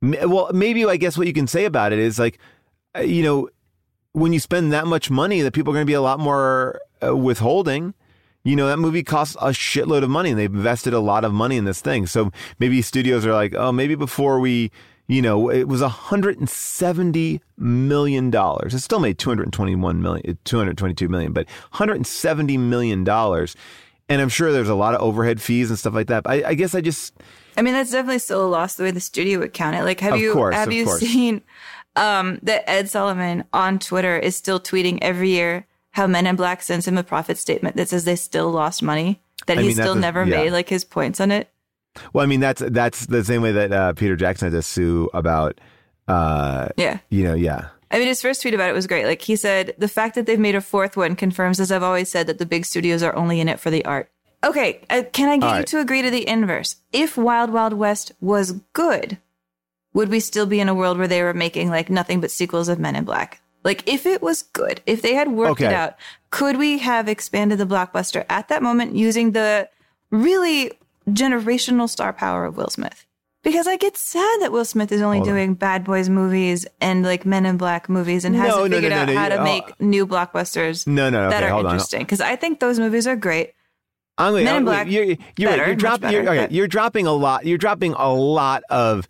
Well, maybe I guess what you can say about it is, when you spend that much money, that people are going to be a lot more withholding. That movie costs a shitload of money, and they've invested a lot of money in this thing. So maybe studios are like, oh, maybe before we... it was $170 million. It still made $222 million, but $170 million. And I'm sure there's a lot of overhead fees and stuff like that. But I guess that's definitely still a loss the way the studio would count it. Like, have you seen that Ed Solomon on Twitter is still tweeting every year how Men in Black sends him a profit statement that says they still lost money, that he never made like his points on it? Well, I mean, that's the same way that Peter Jackson had to sue about. I mean, his first tweet about it was great. Like, he said, the fact that they've made a fourth one confirms, as I've always said, that the big studios are only in it for the art. Okay. Can I get you to agree to the inverse? If Wild Wild West was good, would we still be in a world where they were making nothing but sequels of Men in Black? Like, if it was good, if they had worked it out, could we have expanded the blockbuster at that moment using the really generational star power of Will Smith? Because I get sad that Will Smith is only doing Bad Boys movies and Men in Black movies and hasn't figured out how to make new blockbusters are interesting. Because I think those movies are great. Men in Black, you're dropping a lot. You're dropping a lot of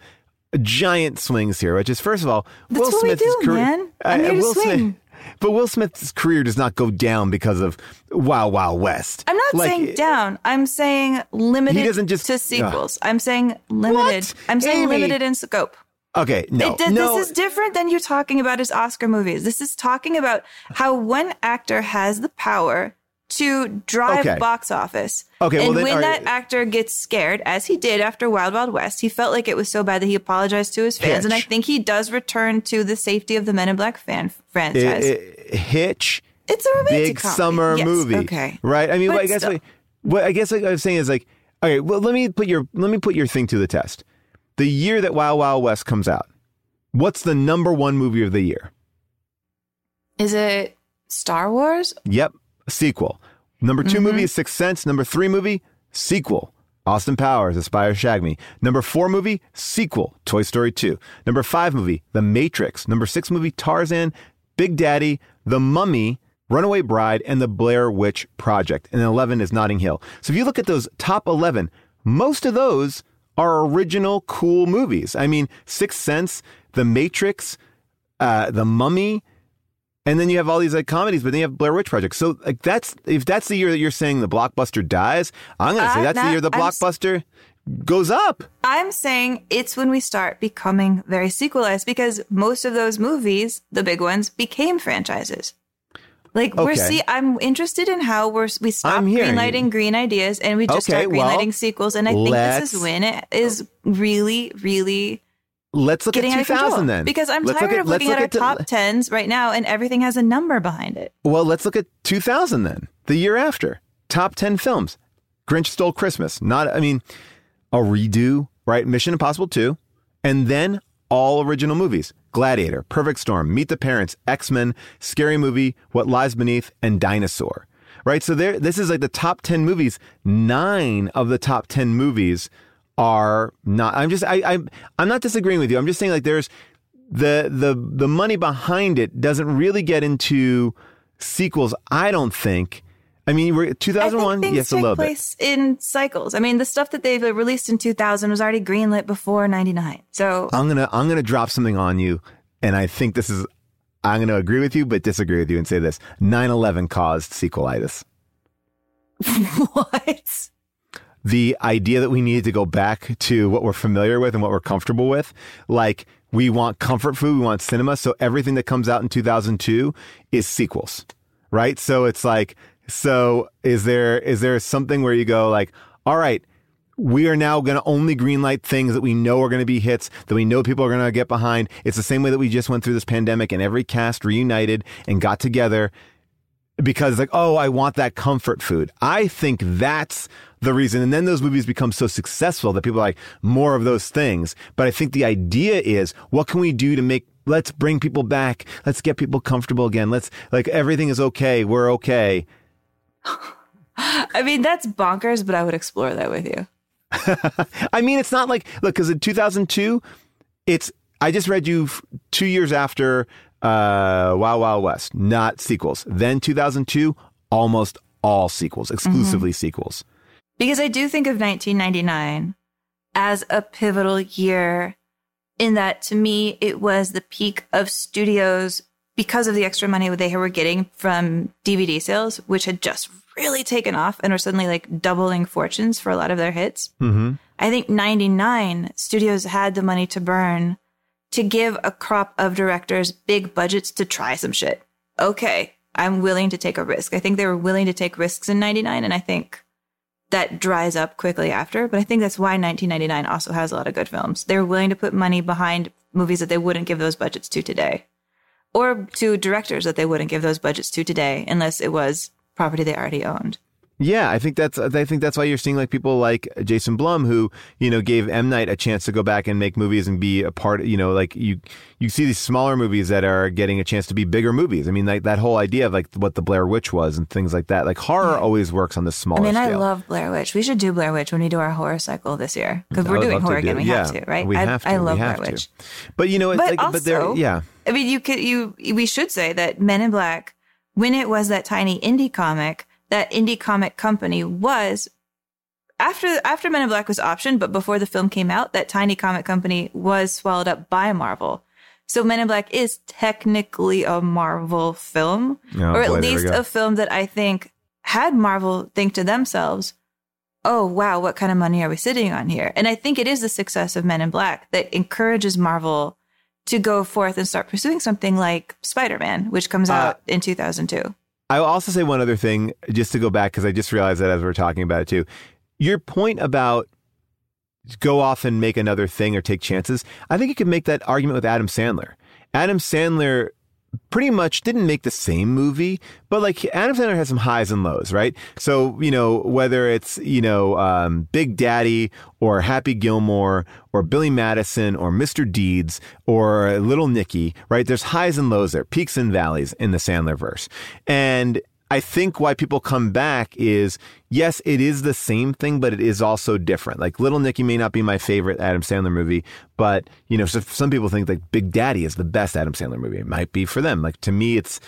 giant swings here, which is, first of all, that's Will Smith's career. Man. I'm here to swing. But Will Smith's career does not go down because of Wild Wild West. I'm not saying down. I'm saying limited to sequels. I'm saying limited. What? I'm saying limited in scope. Okay, no. This is different than you talking about his Oscar movies. This is talking about how one actor has the power to drive box office. Okay, and that actor gets scared, as he did after Wild Wild West, he felt like it was so bad that he apologized to his fans. Hitch. And I think he does return to the safety of the Men in Black franchise. Hitch. It's a romantic big comedy. Summer movie. Okay, right. I mean, I guess what I'm saying is okay. Well, let me put your thing to the test. The year that Wild Wild West comes out, what's the number one movie of the year? Is it Star Wars? Yep. Sequel. Number two movie is Sixth Sense. Number three movie, sequel. Austin Powers, Aspire Shag Me. Number four movie, sequel. Toy Story 2. Number five movie, The Matrix. Number six movie, Tarzan, Big Daddy, The Mummy, Runaway Bride, and The Blair Witch Project. And 11 is Notting Hill. So if you look at those top 11, most of those are original cool movies. I mean, Sixth Sense, The Matrix, The Mummy, and then you have all these comedies, but then you have Blair Witch Project. So if that's the year that you're saying the blockbuster dies, I'm going to say that's the year the blockbuster goes up. I'm saying it's when we start becoming very sequelized, because most of those movies, the big ones, became franchises. I'm interested in how we stop greenlighting green ideas and we just start greenlighting sequels. And I think this is when it is really, really... Let's look at 2000 then. Because I'm tired of looking at our top tens right now and everything has a number behind it. Well, let's look at 2000 then, the year after. Top 10 films. Grinch Stole Christmas. A redo, right? Mission Impossible 2. And then all original movies. Gladiator, Perfect Storm, Meet the Parents, X-Men, Scary Movie, What Lies Beneath, and Dinosaur. Right? So this is the top 10 movies. 9 of the top 10 movies are not. I'm not disagreeing with you. I'm just saying there's the money behind it doesn't really get into sequels. I don't think. I mean, we're 2001. Yes, a little bit. Things take place in cycles. I mean, the stuff that they've released in 2000 was already greenlit before 99. So I'm gonna drop something on you, and I think this is, I'm gonna agree with you but disagree with you and say this: 9/11 caused sequelitis. What? The idea that we needed to go back to what we're familiar with and what we're comfortable with, like we want comfort food, we want cinema, so everything that comes out in 2002 is sequels, right? So it's like, so is there something where you go like, all right, we are now going to only greenlight things that we know are going to be hits, that we know people are going to get behind. It's the same way that we just went through this pandemic and every cast reunited and got together because like, oh, I want that comfort food. I think that's the reason. And then those movies become so successful that people are like, more of those things. But I think the idea is, what can we do to make, let's bring people back. Let's get people comfortable again. Let's, like, everything is okay. We're okay. I mean, that's bonkers, but I would explore that with you. I mean, it's not like, look, because in 2002, it's, I just read you 2 years after Wild Wild West, not sequels. Then 2002, almost all sequels, exclusively sequels. Because I do think of 1999 as a pivotal year in that, to me, it was the peak of studios because of the extra money they were getting from DVD sales, which had just really taken off and are suddenly like doubling fortunes for a lot of their hits. Mm-hmm. I think 99 studios had the money to burn to give a crop of directors big budgets to try some shit. Okay, I'm willing to take a risk. I think they were willing to take risks in 99, and I think that dries up quickly after. But I think that's why 1999 also has a lot of good films. They're willing to put money behind movies that they wouldn't give those budgets to today, or to directors that they wouldn't give those budgets to today unless it was property they already owned. Yeah, I think that's why you're seeing like people like Jason Blum, who, you know, gave M. Night a chance to go back and make movies and be a part of, you know, like you see these smaller movies that are getting a chance to be bigger movies. I mean, like that whole idea of like what the Blair Witch was and things like that. Like horror always works on the smaller scale. I love Blair Witch. We should do Blair Witch when we do our horror cycle this year, because we're doing horror again. We have to, right? I love Blair Witch. But you know, it's I mean, we should say that Men in Black, when it was that tiny indie comic, that indie comic company was, after Men in Black was optioned, but before the film came out, that tiny comic company was swallowed up by Marvel. So Men in Black is technically a Marvel film, or at least a film that I think had Marvel think to themselves, oh, wow, what kind of money are we sitting on here? And I think it is the success of Men in Black that encourages Marvel to go forth and start pursuing something like Spider-Man, which comes out in 2002. I'll also say one other thing, just to go back, because I just realized that as we're talking about it too. Your point about go off and make another thing or take chances, I think you could make that argument with Adam Sandler. Adam Sandler pretty much didn't make the same movie, but like Adam Sandler has some highs and lows, right? So, you know, whether it's, you know, Big Daddy or Happy Gilmore or Billy Madison or Mr. Deeds or Little Nicky, right? There's highs and lows there, peaks and valleys in the Sandler verse. And I think why people come back is, yes, it is the same thing, but it is also different. Like Little Nicky may not be my favorite Adam Sandler movie, but, you know, so some people think like Big Daddy is the best Adam Sandler movie. It might be for them. Like to me, it's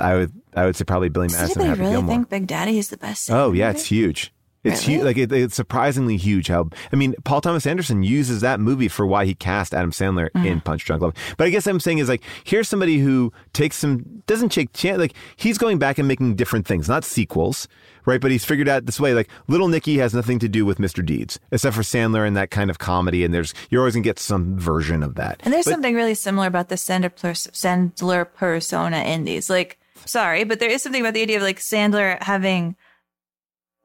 I would say probably Billy Madison and Happy Gilmore. Do they really think Big Daddy is the best? Oh yeah, it's huge. It's huge. Like it's surprisingly huge. How, I mean, Paul Thomas Anderson uses that movie for why he cast Adam Sandler in Punch Drunk Love. But I guess I'm saying is like, here's somebody who doesn't take chance. Like he's going back and making different things, not sequels, right? But he's figured out this way. Like Little Nicky has nothing to do with Mr. Deeds except for Sandler and that kind of comedy. And you're always gonna get some version of that. And there's something really similar about the Sandler persona in these. Like, sorry, but there is something about the idea of like Sandler having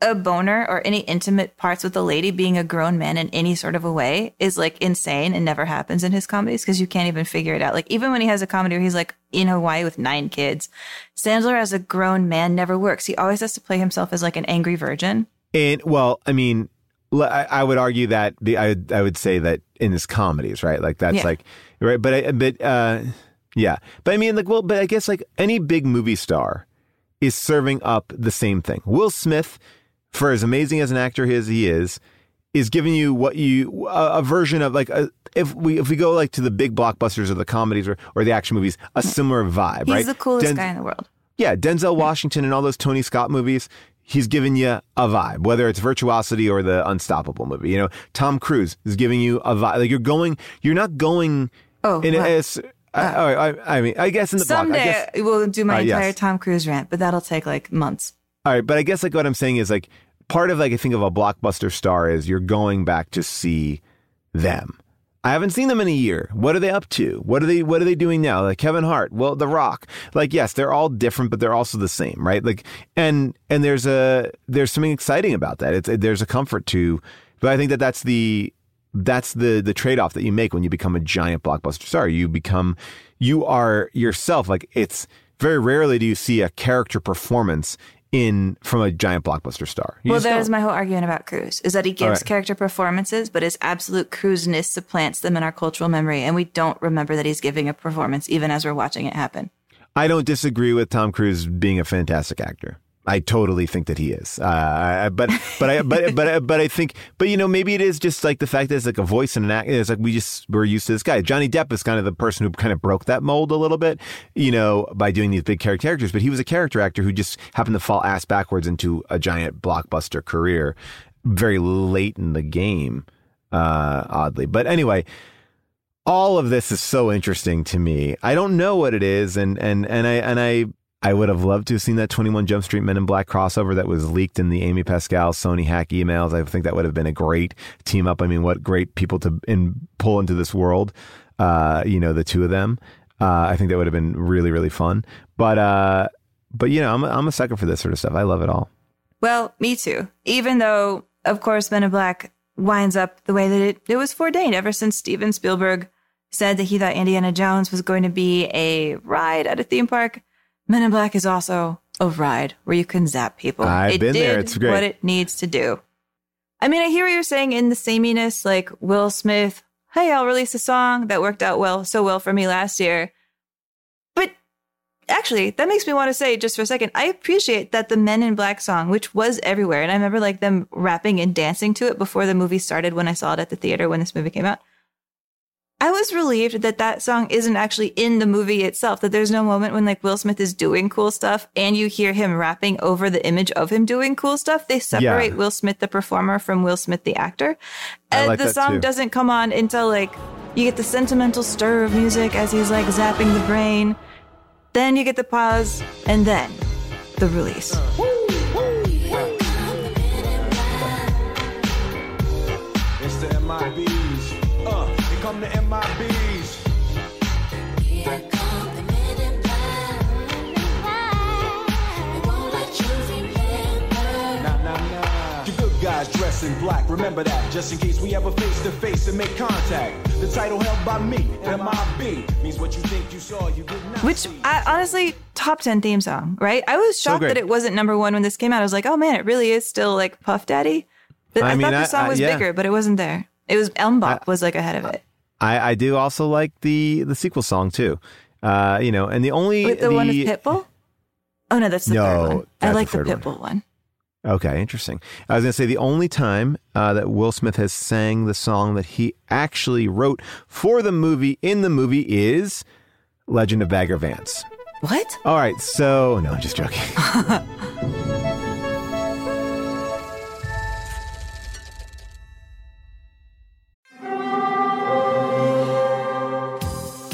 a boner or any intimate parts with a lady being a grown man in any sort of a way is like insane and never happens in his comedies because you can't even figure it out. Like even when he has a comedy where he's like in Hawaii with 9 kids, Sandler as a grown man never works. He always has to play himself as like an angry virgin. And well, I mean, I would argue that I would say that in his comedies, right? Like that's like, right. But I mean, like, well, but I guess like any big movie star is serving up the same thing. Will Smith, for as amazing as an actor as he is giving you a version of like, if we go like to the big blockbusters or the comedies or the action movies, a similar vibe, right? He's the coolest guy in the world. yeah, Denzel Washington and all those Tony Scott movies, he's giving you a vibe, whether it's Virtuosity or the Unstoppable movie. You know, Tom Cruise is giving you a vibe. Like you're not going. Oh, in well, I mean, I guess in the someday block, I guess, we'll do my entire Tom Cruise rant, but that'll take like months. All right, but I guess like what I'm saying is like part of like I think of a blockbuster star is you're going back to see them. I haven't seen them in a year. What are they up to? What are they doing now? Like Kevin Hart, well, The Rock. Like, yes, they're all different, but they're also the same, right? Like, and there's something exciting about that. There's a comfort to, but I think that that's the trade-off that you make when you become a giant blockbuster star. You are yourself. Like, it's very rarely do you see a character performance from a giant blockbuster star. Well, that is my whole argument about Cruise, is that he gives character performances, but his absolute Cruise-ness supplants them in our cultural memory, and we don't remember that he's giving a performance even as we're watching it happen. I don't disagree with Tom Cruise being a fantastic actor. I totally think that he is. But I think you know, maybe it is just like the fact that it's like a voice and an act. It's like we're used to this guy. Johnny Depp is kind of the person who kind of broke that mold a little bit, you know, by doing these big characters. But he was a character actor who just happened to fall ass backwards into a giant blockbuster career very late in the game, oddly. But anyway, all of this is so interesting to me. I don't know what it is, and I would have loved to have seen that 21 Jump Street Men in Black crossover that was leaked in the Amy Pascal, Sony hack emails. I think that would have been a great team up. I mean, what great people to pull into this world, you know, the two of them. I think that would have been really, really fun. But you know, I'm a sucker for this sort of stuff. I love it all. Well, me too. Even though, of course, Men in Black winds up the way that it was ordained ever since Steven Spielberg said that he thought Indiana Jones was going to be a ride at a theme park. Men in Black is also a ride where you can zap people. I've been there. It's great. It did what it needs to do. I mean, I hear what you're saying in the sameness, like Will Smith, hey, I'll release a song that worked out so well for me last year. But actually, that makes me want to say just for a second, I appreciate that the Men in Black song, which was everywhere, and I remember like them rapping and dancing to it before the movie started when I saw it at the theater when this movie came out. I was relieved that song isn't actually in the movie itself, that there's no moment when like Will Smith is doing cool stuff and you hear him rapping over the image of him doing cool stuff. They separate Will Smith, the performer, from Will Smith, the actor. And like the song doesn't come on until like you get the sentimental stir of music as he's like zapping the brain. Then you get the pause and then the release. Woo! It's the MIBs. Come to MIBs. Here come the men in black. We won't let you remember. Nah. You good guys dress in black. Remember that, just in case we ever face to face and make contact. The title held by me, MIB, means what you think you saw, you did not. Which, I honestly, top 10 theme song, right? I was shocked that it wasn't number one when this came out. I was like, oh man, it really is still like Puff Daddy. I thought the song was bigger, but it wasn't there. It was Elmbach was like ahead of it. I do also like the sequel song too, you know. And the only one with Pitbull. Oh no, that's the third one. I like the Pitbull one. Okay, interesting. I was gonna say the only time that Will Smith has sang the song that he actually wrote for the movie in the movie is "Legend of Bagger Vance." What? All right, so no, I'm just joking.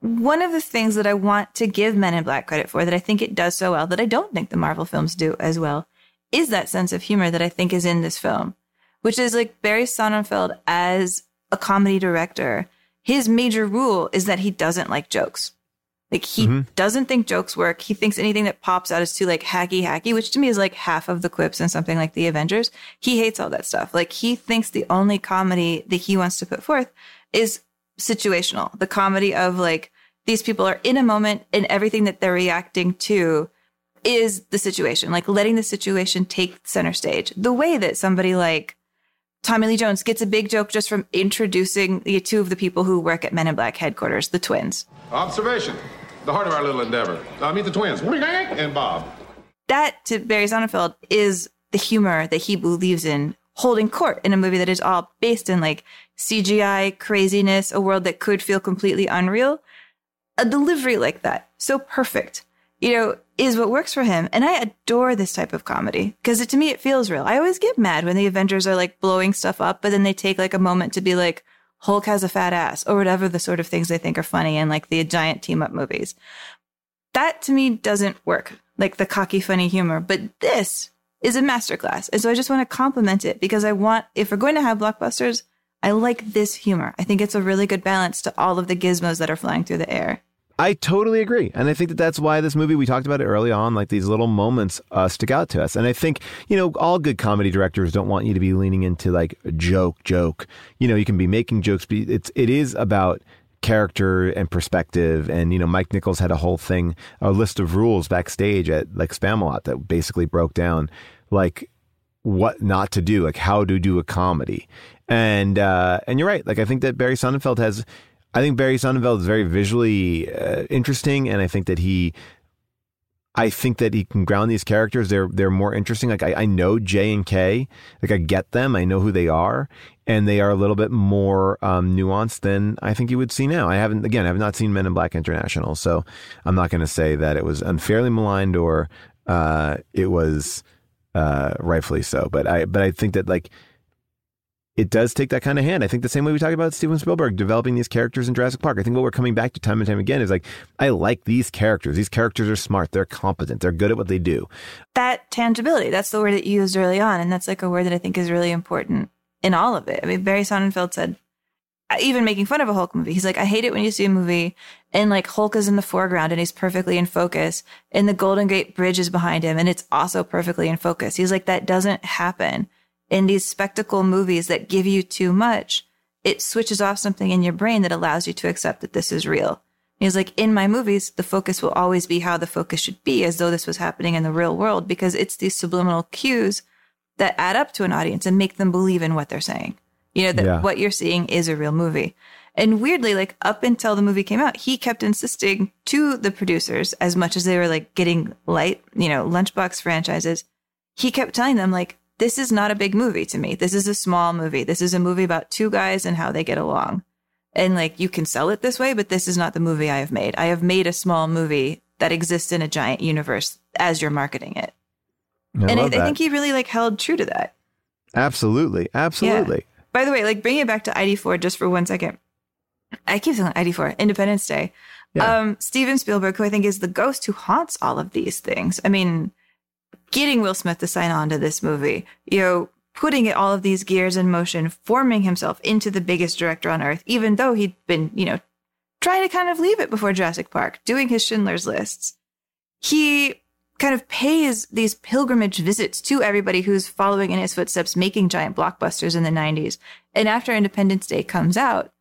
One of the things that I want to give Men in Black credit for, that I think it does so well, that I don't think the Marvel films do as well, is that sense of humor that I think is in this film, which is like Barry Sonnenfeld as a comedy director. His major rule is that he doesn't like jokes. Like he doesn't think jokes work. He thinks anything that pops out is too like hacky, which to me is like half of the quips in something like The Avengers. He hates all that stuff. Like he thinks the only comedy that he wants to put forth is situational, the comedy of like these people are in a moment and everything that they're reacting to is the situation, like letting the situation take center stage. The way that somebody like Tommy Lee Jones gets a big joke just from introducing the two of the people who work at Men in Black headquarters, the twins. Observation, the heart of our little endeavor. Meet the twins, and Bob. That, to Barry Sonnenfeld, is the humor that he believes in holding court in a movie that is all based in like CGI, craziness, a world that could feel completely unreal. A delivery like that, so perfect, you know, is what works for him. And I adore this type of comedy because to me, it feels real. I always get mad when the Avengers are like blowing stuff up, but then they take like a moment to be like, Hulk has a fat ass or whatever the sort of things they think are funny in like the giant team up movies. That to me doesn't work, like the cocky, funny humor. But this is a masterclass. And so I just want to compliment it because I want, if we're going to have blockbusters, I like this humor. I think it's a really good balance to all of the gizmos that are flying through the air. I totally agree. And I think that that's why this movie, we talked about it early on, like these little moments stick out to us. And I think, you know, all good comedy directors don't want you to be leaning into like joke. You know, you can be making jokes, but it is about character and perspective. And, you know, Mike Nichols had a whole thing, a list of rules backstage at like Spamalot that basically broke down like what not to do, like how to do a comedy. And you're right. Like, I think that Barry Sonnenfeld is very visually interesting. And I think that he can ground these characters. They're more interesting. Like I know J and K, like I get them. I know who they are. And they are a little bit more nuanced than I think you would see now. I have not seen Men in Black International, so I'm not going to say that it was unfairly maligned or it was rightfully so. But I think that like, it does take that kind of hand. I think the same way we talked about Steven Spielberg developing these characters in Jurassic Park. I think what we're coming back to time and time again is like, I like these characters. These characters are smart. They're competent. They're good at what they do. That tangibility, that's the word that you used early on. And that's like a word that I think is really important in all of it. I mean, Barry Sonnenfeld said, even making fun of a Hulk movie, he's like, I hate it when you see a movie and like Hulk is in the foreground and he's perfectly in focus and the Golden Gate Bridge is behind him and it's also perfectly in focus. He's like, that doesn't happen. In these spectacle movies that give you too much, it switches off something in your brain that allows you to accept that this is real. And he's like, in my movies, the focus will always be how the focus should be, as though this was happening in the real world, because it's these subliminal cues that add up to an audience and make them believe in what they're saying. You know, that what you're seeing is a real movie. And weirdly, like up until the movie came out, he kept insisting to the producers, as much as they were like getting light, you know, lunchbox franchises, he kept telling them like, this is not a big movie to me. This is a small movie. This is a movie about two guys and how they get along. And like, you can sell it this way, but this is not the movie I have made. I have made a small movie that exists in a giant universe as you're marketing it. I think he really like held true to that. Absolutely. Yeah. By the way, like bringing it back to ID4 just for one second. I keep saying ID4, Independence Day. Yeah. Steven Spielberg, who I think is the ghost who haunts all of these things. I mean, getting Will Smith to sign on to this movie, you know, putting all of these gears in motion, forming himself into the biggest director on earth, even though he'd been, you know, trying to kind of leave it before Jurassic Park, doing his Schindler's Lists. He kind of pays these pilgrimage visits to everybody who's following in his footsteps, making giant blockbusters in the 90s. And after Independence Day comes out,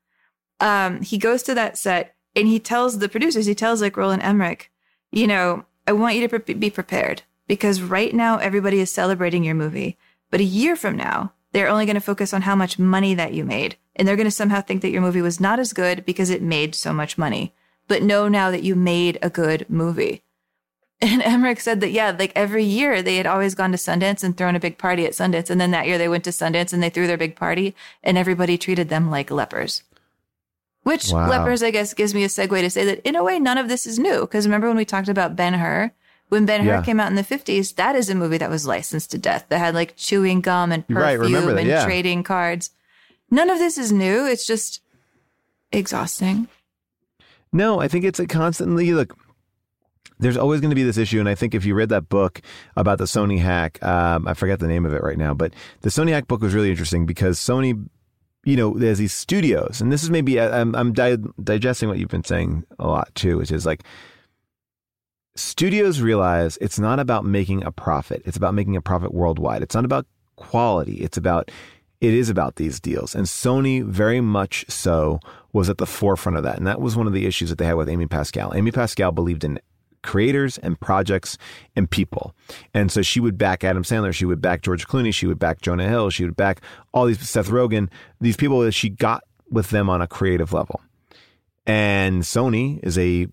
he goes to that set and he tells the producers, he tells like Roland Emmerich, you know, I want you to be prepared. Because right now, everybody is celebrating your movie. But a year from now, they're only going to focus on how much money that you made. And they're going to somehow think that your movie was not as good because it made so much money. But know now that you made a good movie. And Emmerich said that, yeah, like every year they had always gone to Sundance and thrown a big party at Sundance. And then that year they went to Sundance and they threw their big party and everybody treated them like lepers. Which lepers, I guess, gives me a segue to say that in a way, none of this is new. Because remember when we talked about Ben-Hur? When Ben-Hur came out in the 50s, that is a movie that was licensed to death. That had like chewing gum and perfume and trading cards. None of this is new. It's just exhausting. No, I think it's a constantly, look, there's always going to be this issue. And I think if you read that book about the Sony hack, I forget the name of it right now, but the Sony hack book was really interesting because Sony, you know, there's these studios, and this is maybe, I'm digesting what you've been saying a lot too, which is like, studios realize it's not about making a profit. It's about making a profit worldwide. It's not about quality. It is about these deals. And Sony very much so was at the forefront of that. And that was one of the issues that they had with Amy Pascal. Amy Pascal believed in creators and projects and people. And so she would back Adam Sandler. She would back George Clooney. She would back Jonah Hill. She would back all these, Seth Rogen, these people that she got with them on a creative level. And Sony is a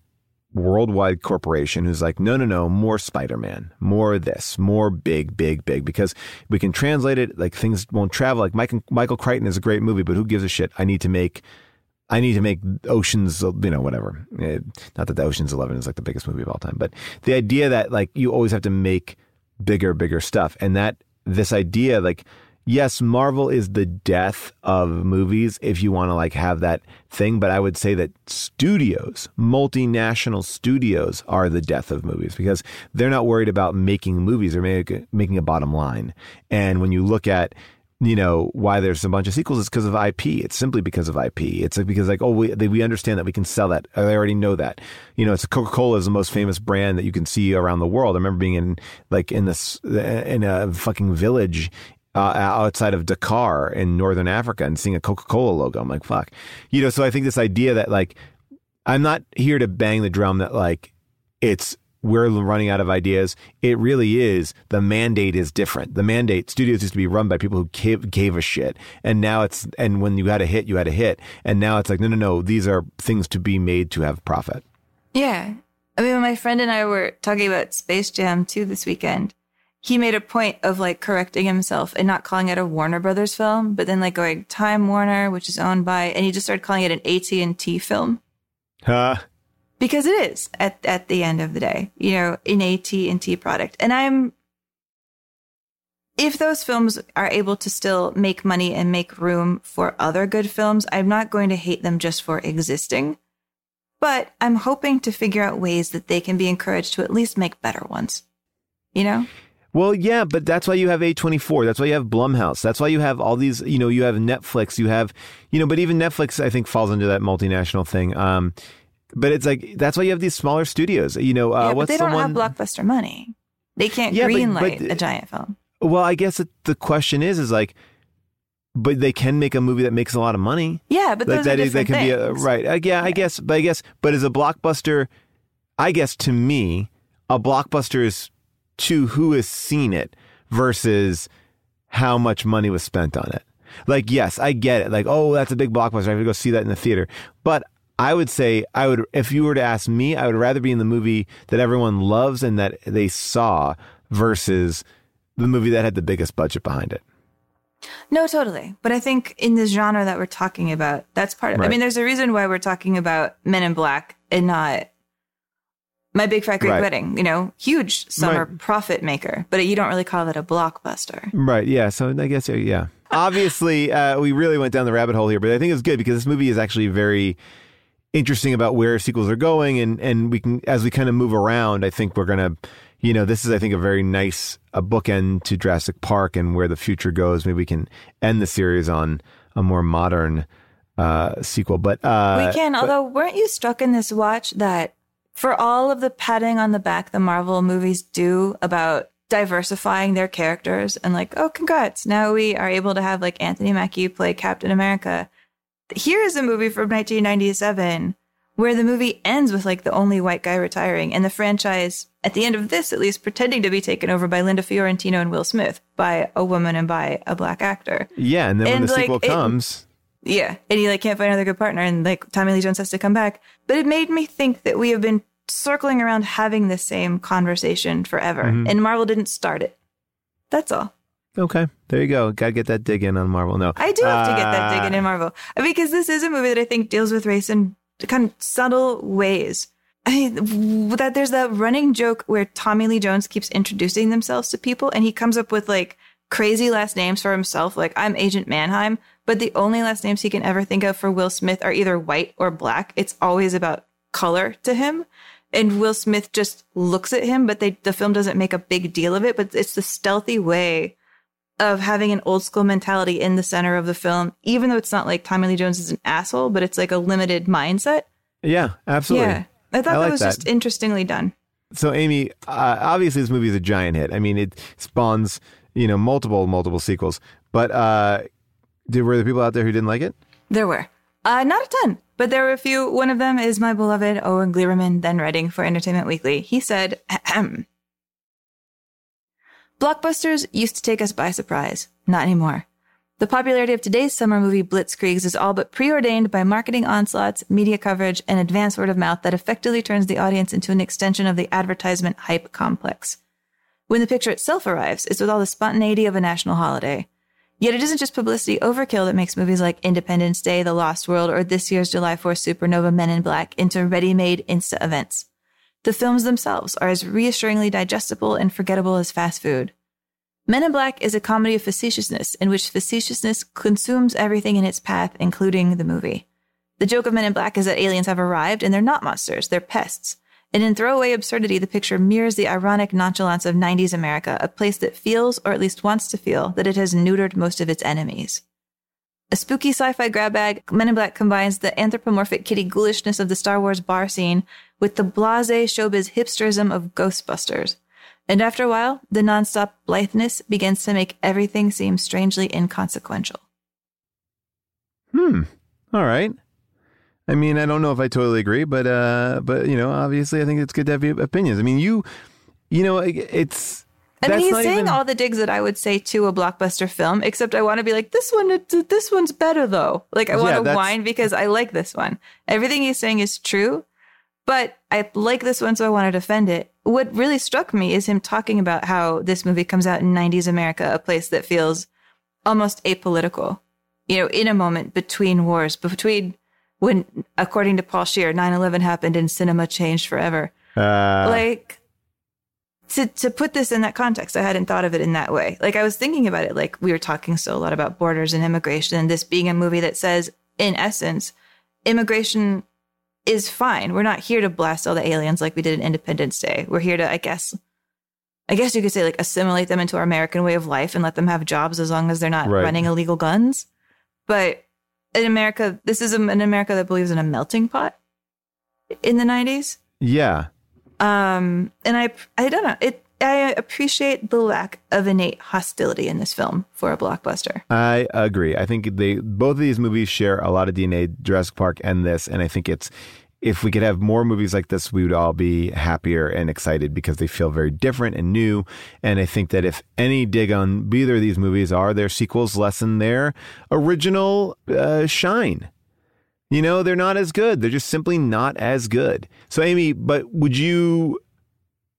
worldwide corporation who's like, no, more Spider-Man, more this, more big, because we can translate it, like things won't travel. Like Michael Crichton is a great movie, but who gives a shit? I need to make Ocean's, you know, whatever. Not that the Ocean's 11 is like the biggest movie of all time, but the idea that like you always have to make bigger stuff. And that this idea, like, yes, Marvel is the death of movies if you want to like have that thing. But I would say that studios, multinational studios, are the death of movies because they're not worried about making movies. They're making a bottom line. And when you look at, you know, why there's a bunch of sequels, it's because of IP. It's simply because of IP. It's like because like, oh, we understand that we can sell that. I already know that. You know, it's Coca-Cola is the most famous brand that you can see around the world. I remember being in a fucking village outside of Dakar in northern Africa and seeing a Coca-Cola logo. I'm like, fuck, you know. So I think this idea that like, I'm not here to bang the drum that like we're running out of ideas. It really is. The mandate is different. The mandate, studios used to be run by people who gave a shit, and now it's, and when you had a hit, you had a hit, and now it's like no, these are things to be made to have profit. Yeah, I mean, when my friend and I were talking about Space Jam 2 this weekend, he made a point of like correcting himself and not calling it a Warner Brothers film, but then like going Time Warner, which is owned by, and he just started calling it an AT&T film. Huh? Because it is at the end of the day, you know, an AT&T product. And if those films are able to still make money and make room for other good films, I'm not going to hate them just for existing, but I'm hoping to figure out ways that they can be encouraged to at least make better ones, you know? Well, yeah, but that's why you have A24. That's why you have Blumhouse. That's why you have all these, you know, you have Netflix, you have, you know, but even Netflix, I think, falls under that multinational thing. But it's like, that's why you have these smaller studios, you know. But they don't have blockbuster money. They can't greenlight a giant film. Well, I guess the question is like, but they can make a movie that makes a lot of money. Yeah, but like, those are different things. Right. I guess, but as a blockbuster, I guess to me, a blockbuster is to who has seen it versus how much money was spent on it. Like, yes, I get it. Like, oh, that's a big blockbuster. I have to go see that in the theater. But I would say, if you were to ask me, I would rather be in the movie that everyone loves and that they saw versus the movie that had the biggest budget behind it. No, totally. But I think in this genre that we're talking about, that's part of it. Right. I mean, there's a reason why we're talking about Men in Black and not My Big Fat Greek Wedding, you know, huge summer profit maker, but you don't really call that a blockbuster. Right. Yeah. So I guess, yeah. Obviously, we really went down the rabbit hole here, but I think it's good because this movie is actually very interesting about where sequels are going. And we can, as we kind of move around, I think we're going to, you know, this is, I think, a very nice bookend to Jurassic Park and where the future goes. Maybe we can end the series on a more modern sequel. But although weren't you struck in this watch that for all of the patting on the back the Marvel movies do about diversifying their characters and like, oh, congrats, now we are able to have like Anthony Mackie play Captain America. Here is a movie from 1997 where the movie ends with like the only white guy retiring and the franchise, at the end of this at least, pretending to be taken over by Linda Fiorentino and Will Smith, by a woman and by a black actor. Yeah, and then when the sequel comes... Yeah. And he like can't find another good partner and like Tommy Lee Jones has to come back. But it made me think that we have been circling around having the same conversation forever. Mm-hmm. And Marvel didn't start it. That's all. Okay. There you go. Got to get that dig in on Marvel. No, I do have to get that dig in Marvel, because this is a movie that I think deals with race in kind of subtle ways. I mean, that there's that running joke where Tommy Lee Jones keeps introducing themselves to people and he comes up with like crazy last names for himself. Like, I'm Agent Mannheim. But the only last names he can ever think of for Will Smith are either white or black. It's always about color to him. And Will Smith just looks at him, but the film doesn't make a big deal of it. But it's the stealthy way of having an old school mentality in the center of the film, even though it's not like Tommy Lee Jones is an asshole, but it's like a limited mindset. Yeah, absolutely. Yeah, I thought that was just interestingly done. So, Amy, obviously this movie is a giant hit. I mean, it spawns, you know, multiple sequels. But were there people out there who didn't like it? There were. Not a ton, but there were a few. One of them is my beloved Owen Gleiberman, then writing for Entertainment Weekly. He said, blockbusters used to take us by surprise. Not anymore. The popularity of today's summer movie blitzkriegs is all but preordained by marketing onslaughts, media coverage, and advanced word of mouth that effectively turns the audience into an extension of the advertisement hype complex. When the picture itself arrives, it's with all the spontaneity of a national holiday. Yet it isn't just publicity overkill that makes movies like Independence Day, The Lost World, or this year's July 4th supernova Men in Black into ready-made Insta events. The films themselves are as reassuringly digestible and forgettable as fast food. Men in Black is a comedy of facetiousness in which facetiousness consumes everything in its path, including the movie. The joke of Men in Black is that aliens have arrived and they're not monsters, they're pests. And in throwaway absurdity, the picture mirrors the ironic nonchalance of 90s America, a place that feels, or at least wants to feel, that it has neutered most of its enemies. A spooky sci-fi grab bag, Men in Black combines the anthropomorphic kitty ghoulishness of the Star Wars bar scene with the blasé showbiz hipsterism of Ghostbusters. And after a while, the nonstop blitheness begins to make everything seem strangely inconsequential. All right. I mean, I don't know if I totally agree, but you know, obviously, I think it's good to have your opinions. I mean, you know, it's. I mean, he's saying all the digs that I would say to a blockbuster film, except I want to be like, this one's better though. Like, I want to whine because I like this one. Everything he's saying is true, but I like this one, so I want to defend it. What really struck me is him talking about how this movie comes out in 90s America, a place that feels almost apolitical. You know, in a moment between wars, when, according to Paul Scheer, 9/11 happened and cinema changed forever. To put this in that context, I hadn't thought of it in that way. Like, I was thinking about it, like, we were talking so a lot about borders and immigration, and this being a movie that says, in essence, immigration is fine. We're not here to blast all the aliens like we did in Independence Day. We're here to, I guess you could say, like, assimilate them into our American way of life and let them have jobs as long as they're not running illegal guns. But in America, this is an America that believes in a melting pot in the 90s. Yeah. And I don't know. I appreciate the lack of innate hostility in this film for a blockbuster. I agree. I think both of these movies share a lot of DNA, Jurassic Park and this. And I think if we could have more movies like this, we would all be happier and excited because they feel very different and new. And I think that if any dig on either of these movies are their sequels lessen their original shine. You know, they're not as good. They're just simply not as good. So, Amy, but would you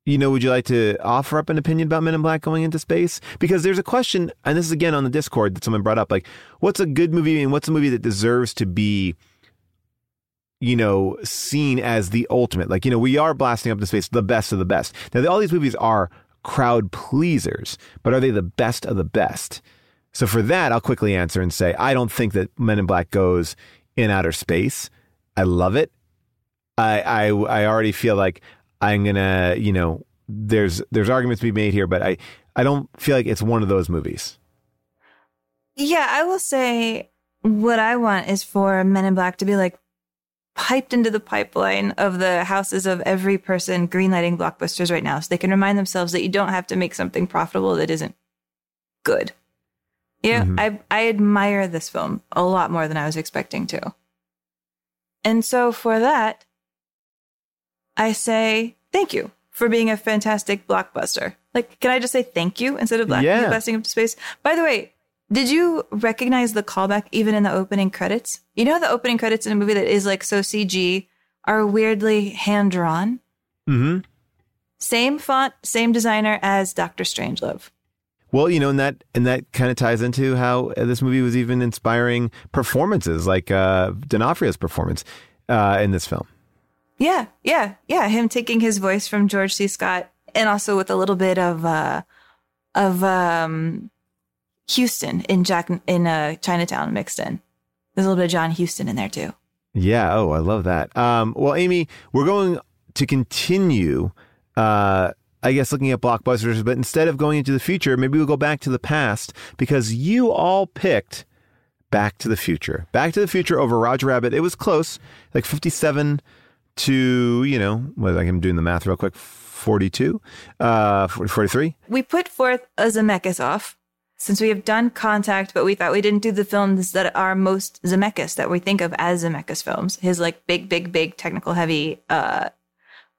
like to offer up an opinion about Men in Black going into space? Because there's a question, and this is again on the Discord that someone brought up, like, what's a good movie and what's a movie that deserves to be, you know, seen as the ultimate? Like, you know, we are blasting up into space, the best of the best. Now, all these movies are crowd pleasers, but are they the best of the best? So for that, I'll quickly answer and say, I don't think that Men in Black goes in outer space. I love it. I already feel like I'm going to, you know, there's arguments to be made here, but I don't feel like it's one of those movies. Yeah, I will say what I want is for Men in Black to be like, piped into the pipeline of the houses of every person greenlighting blockbusters right now, so they can remind themselves that you don't have to make something profitable that isn't good. Yeah, mm-hmm. I admire this film a lot more than I was expecting to. And so for that, I say thank you for being a fantastic blockbuster. Like, can I just say thank you instead of blasting up to space? By the way, did you recognize the callback even in the opening credits? You know how the opening credits in a movie that is like so CG are weirdly hand-drawn? Mm-hmm. Same font, same designer as Dr. Strangelove. Well, you know, and that kind of ties into how this movie was even inspiring performances, like D'Onofrio's performance in this film. Yeah. Him taking his voice from George C. Scott, and also with a little bit of Houston in Chinatown mixed in. There's a little bit of John Huston in there too. Yeah. Oh, I love that. Well, Amy, we're going to continue, I guess, looking at blockbusters, but instead of going into the future, maybe we'll go back to the past, because you all picked Back to the Future. Back to the Future over Roger Rabbit. It was close, like 57 to, you know, I'm doing the math real quick, 42, 43. We put forth a Zemeckis off, since we have done Contact, but we thought we didn't do the films that are most Zemeckis, that we think of as Zemeckis films. His like big, technical heavy,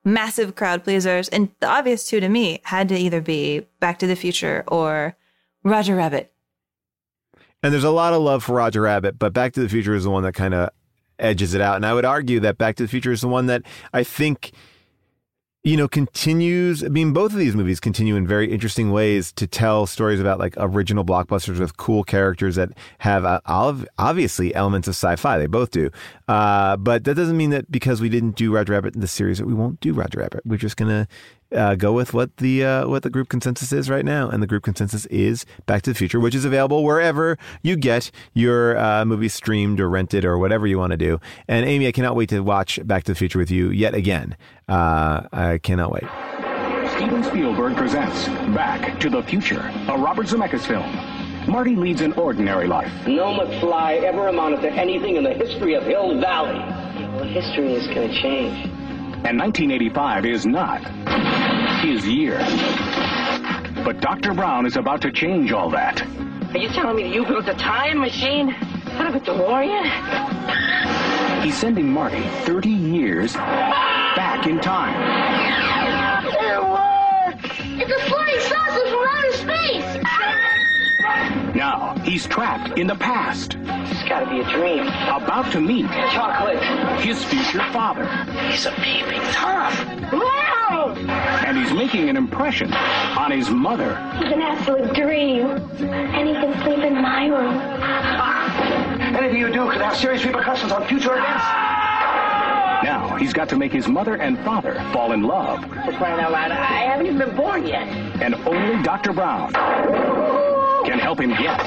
massive crowd pleasers. And the obvious two to me had to either be Back to the Future or Roger Rabbit. And there's a lot of love for Roger Rabbit, but Back to the Future is the one that kind of edges it out. And I would argue that Back to the Future is the one that I think, you know, continues. I mean, both of these movies continue in very interesting ways to tell stories about like original blockbusters with cool characters that have obviously elements of sci-fi. They both do. But that doesn't mean that because we didn't do Roger Rabbit in the series that we won't do Roger Rabbit. We're just going to go with what the group consensus is right now. And the group consensus is Back to the Future, which is available wherever you get your movies streamed or rented or whatever you want to do. And Amy, I cannot wait to watch Back to the Future with you yet again. I cannot wait. Steven Spielberg presents Back to the Future, a Robert Zemeckis film. Marty leads an ordinary life. No McFly ever amounted to anything in the history of Hill Valley. Well, history is going to change. And 1985 is not his year. But Dr. Brown is about to change all that. Are you telling me you built a time machine out of a DeLorean? He's sending Marty 30 years... back in time. It worked! It's a flying saucer from outer space! Now, he's trapped in the past. It's gotta be a dream. About to meet... chocolate. His future father. He's a baby tough. Wow! And he's making an impression on his mother. He's an absolute dream. And he can sleep in my room. Anything you do could have serious repercussions on future events. Now, he's got to make his mother and father fall in love. For crying out loud, I haven't even been born yet. And only Dr. Brown can help him get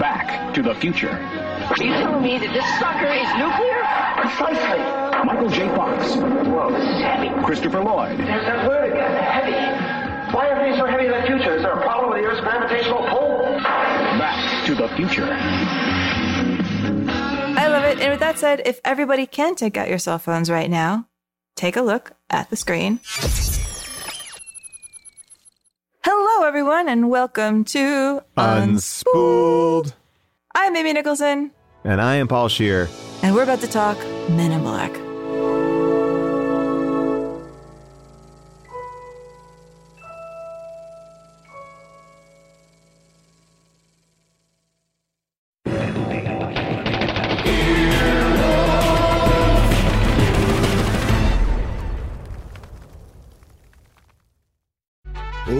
back to the future. Are you telling me that this sucker is nuclear? Precisely. Michael J. Fox. Whoa, this is heavy. Christopher Lloyd. There's that word again, heavy. Why are things so heavy in the future? Is there a problem with the Earth's gravitational pull? Back to the Future. I love it. And with that said, if everybody can take out your cell phones right now, take a look at the screen. Hello, everyone, and welcome to Unspooled. I'm Amy Nicholson. And I am Paul Scheer. And we're about to talk Men in Black.